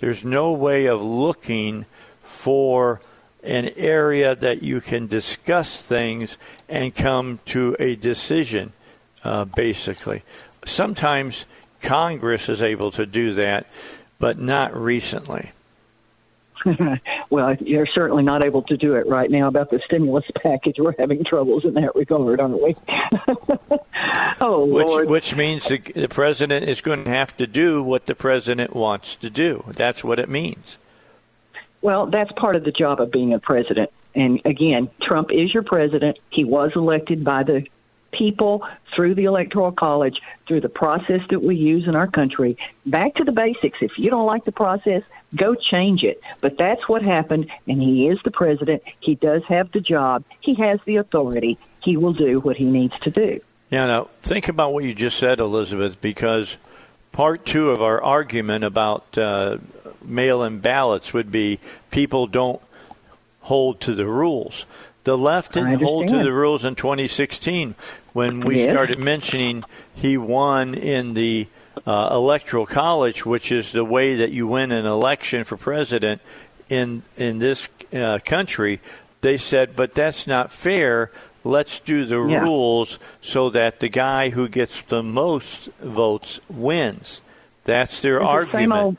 there's no way of looking for an area that you can discuss things and come to a decision, uh, basically. Sometimes Congress is able to do that, but not recently. Well, you're certainly not able to do it right now about the stimulus package. We're having troubles in that regard, aren't we? oh, which, Lord. Which means the, the president is going to have to do what the president wants to do. That's what it means. Well, that's part of the job of being a president. And again, Trump is your president. He was elected by the people through the Electoral College, through the process that we use in our country. Back to the basics. If you don't like the process, go change it. But that's what happened, and he is the president. He does have the job. He has the authority. He will do what he needs to do. Yeah, now, think about what you just said, Elizabeth, because part two of our argument about uh, mail-in ballots would be people don't hold to the rules. The left didn't hold to the rules in twenty sixteen when we yeah. started mentioning he won in the uh, Electoral College, which is the way that you win an election for president in in this uh, country. They said, but that's not fair. Let's do the yeah. rules so that the guy who gets the most votes wins. That's their it's argument. The same old,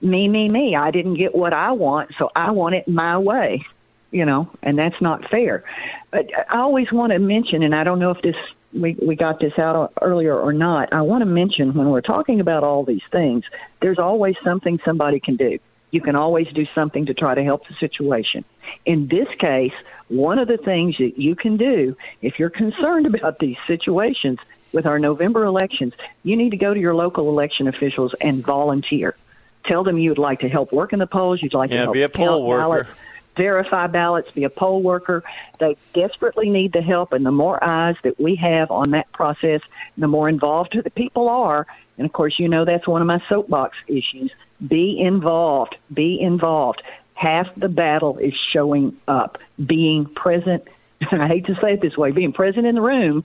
me, me, me. I didn't get what I want, so I want it my way. You know, and that's not fair. But I always want to mention, and I don't know if this we, we got this out earlier or not, I want to mention when we're talking about all these things, there's always something somebody can do. You can always do something to try to help the situation. In this case, one of the things that you can do, if you're concerned about these situations with our November elections, you need to go to your local election officials and volunteer. Tell them you would like to help work in the polls, you'd like yeah, to help be a poll worker. Ballots. Verify ballots, be a poll worker. They desperately need the help, and the more eyes that we have on that process, the more involved the people are. And, of course, you know that's one of my soapbox issues. Be involved. Be involved. Half the battle is showing up, being present. I hate to say it this way, being present in the room.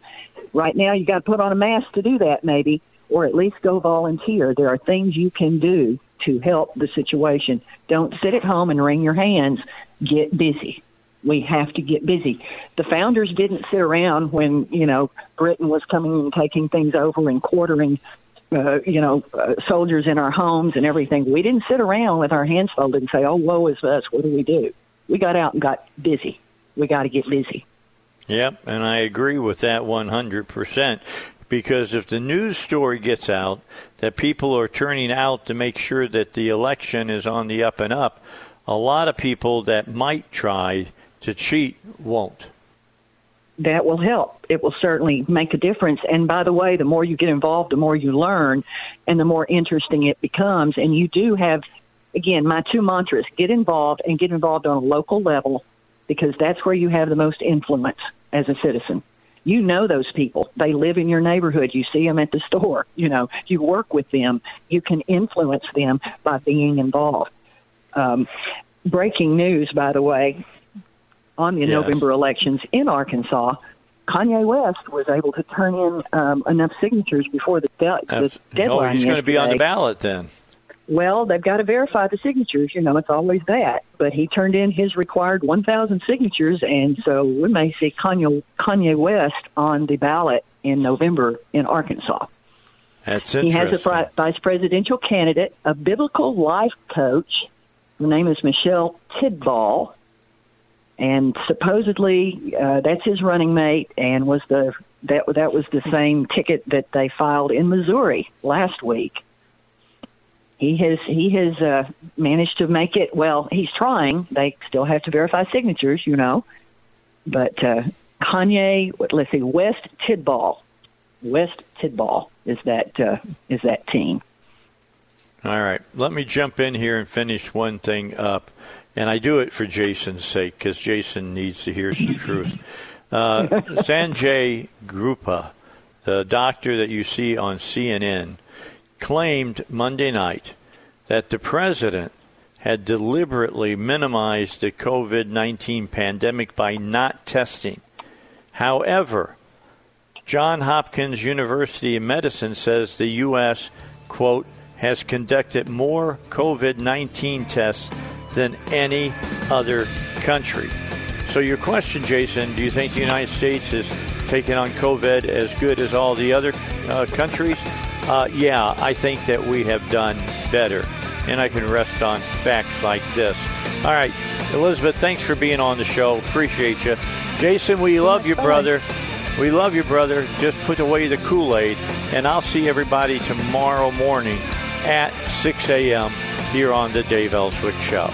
Right now you got to put on a mask to do that maybe, or at least go volunteer. There are things you can do to help the situation. Don't sit at home and wring your hands. Get busy. We have to get busy. The founders didn't sit around when, you know, Britain was coming and taking things over and quartering, uh, you know, uh, soldiers in our homes and everything. We didn't sit around with our hands folded and say, oh, woe is us. What do we do? We got out and got busy. We got to get busy. Yep, and I agree with that one hundred percent. Because if the news story gets out that people are turning out to make sure that the election is on the up and up, a lot of people that might try to cheat won't. That will help. It will certainly make a difference. And by the way, the more you get involved, the more you learn and the more interesting it becomes. And you do have, again, my two mantras, get involved and get involved on a local level, because that's where you have the most influence as a citizen. You know those people. They live in your neighborhood. You see them at the store. You know, you work with them. You can influence them by being involved. Um, breaking news, by the way, on the yes. November elections in Arkansas, Kanye West was able to turn in um, enough signatures before the, de- the deadline. Oh, he's yesterday. Going to be on the ballot then. Well, they've got to verify the signatures. You know, it's always that. But he turned in his required one thousand signatures, and so we may see Kanye, Kanye West on the ballot in November in Arkansas. That's interesting. He has a vice presidential candidate, a biblical life coach. Her name is Michelle Tidball, and supposedly uh, that's his running mate, and was the that that was the same ticket that they filed in Missouri last week. He has he has uh, managed to make it. Well, he's trying. They still have to verify signatures, you know. But uh, Kanye, let's see, West Tidball, West Tidball is that uh, is that team. All right, let me jump in here and finish one thing up, and I do it for Jason's sake because Jason needs to hear some truth. Uh, Sanjay Gupta, the doctor that you see on C N N, claimed Monday night that the president had deliberately minimized the COVID nineteen pandemic by not testing. However, Johns Hopkins University in Medicine says the U S, quote, has conducted more COVID nineteen tests than any other country. So your question, Jason, do you think the United States is taking on COVID as good as all the other uh, countries? Uh, yeah, I think that we have done better, and I can rest on facts like this. All right, Elizabeth, thanks for being on the show. Appreciate you. Jason, we love you, brother. We love you, brother. Just put away the Kool-Aid, and I'll see everybody tomorrow morning at six a.m. here on the Dave Elswick Show.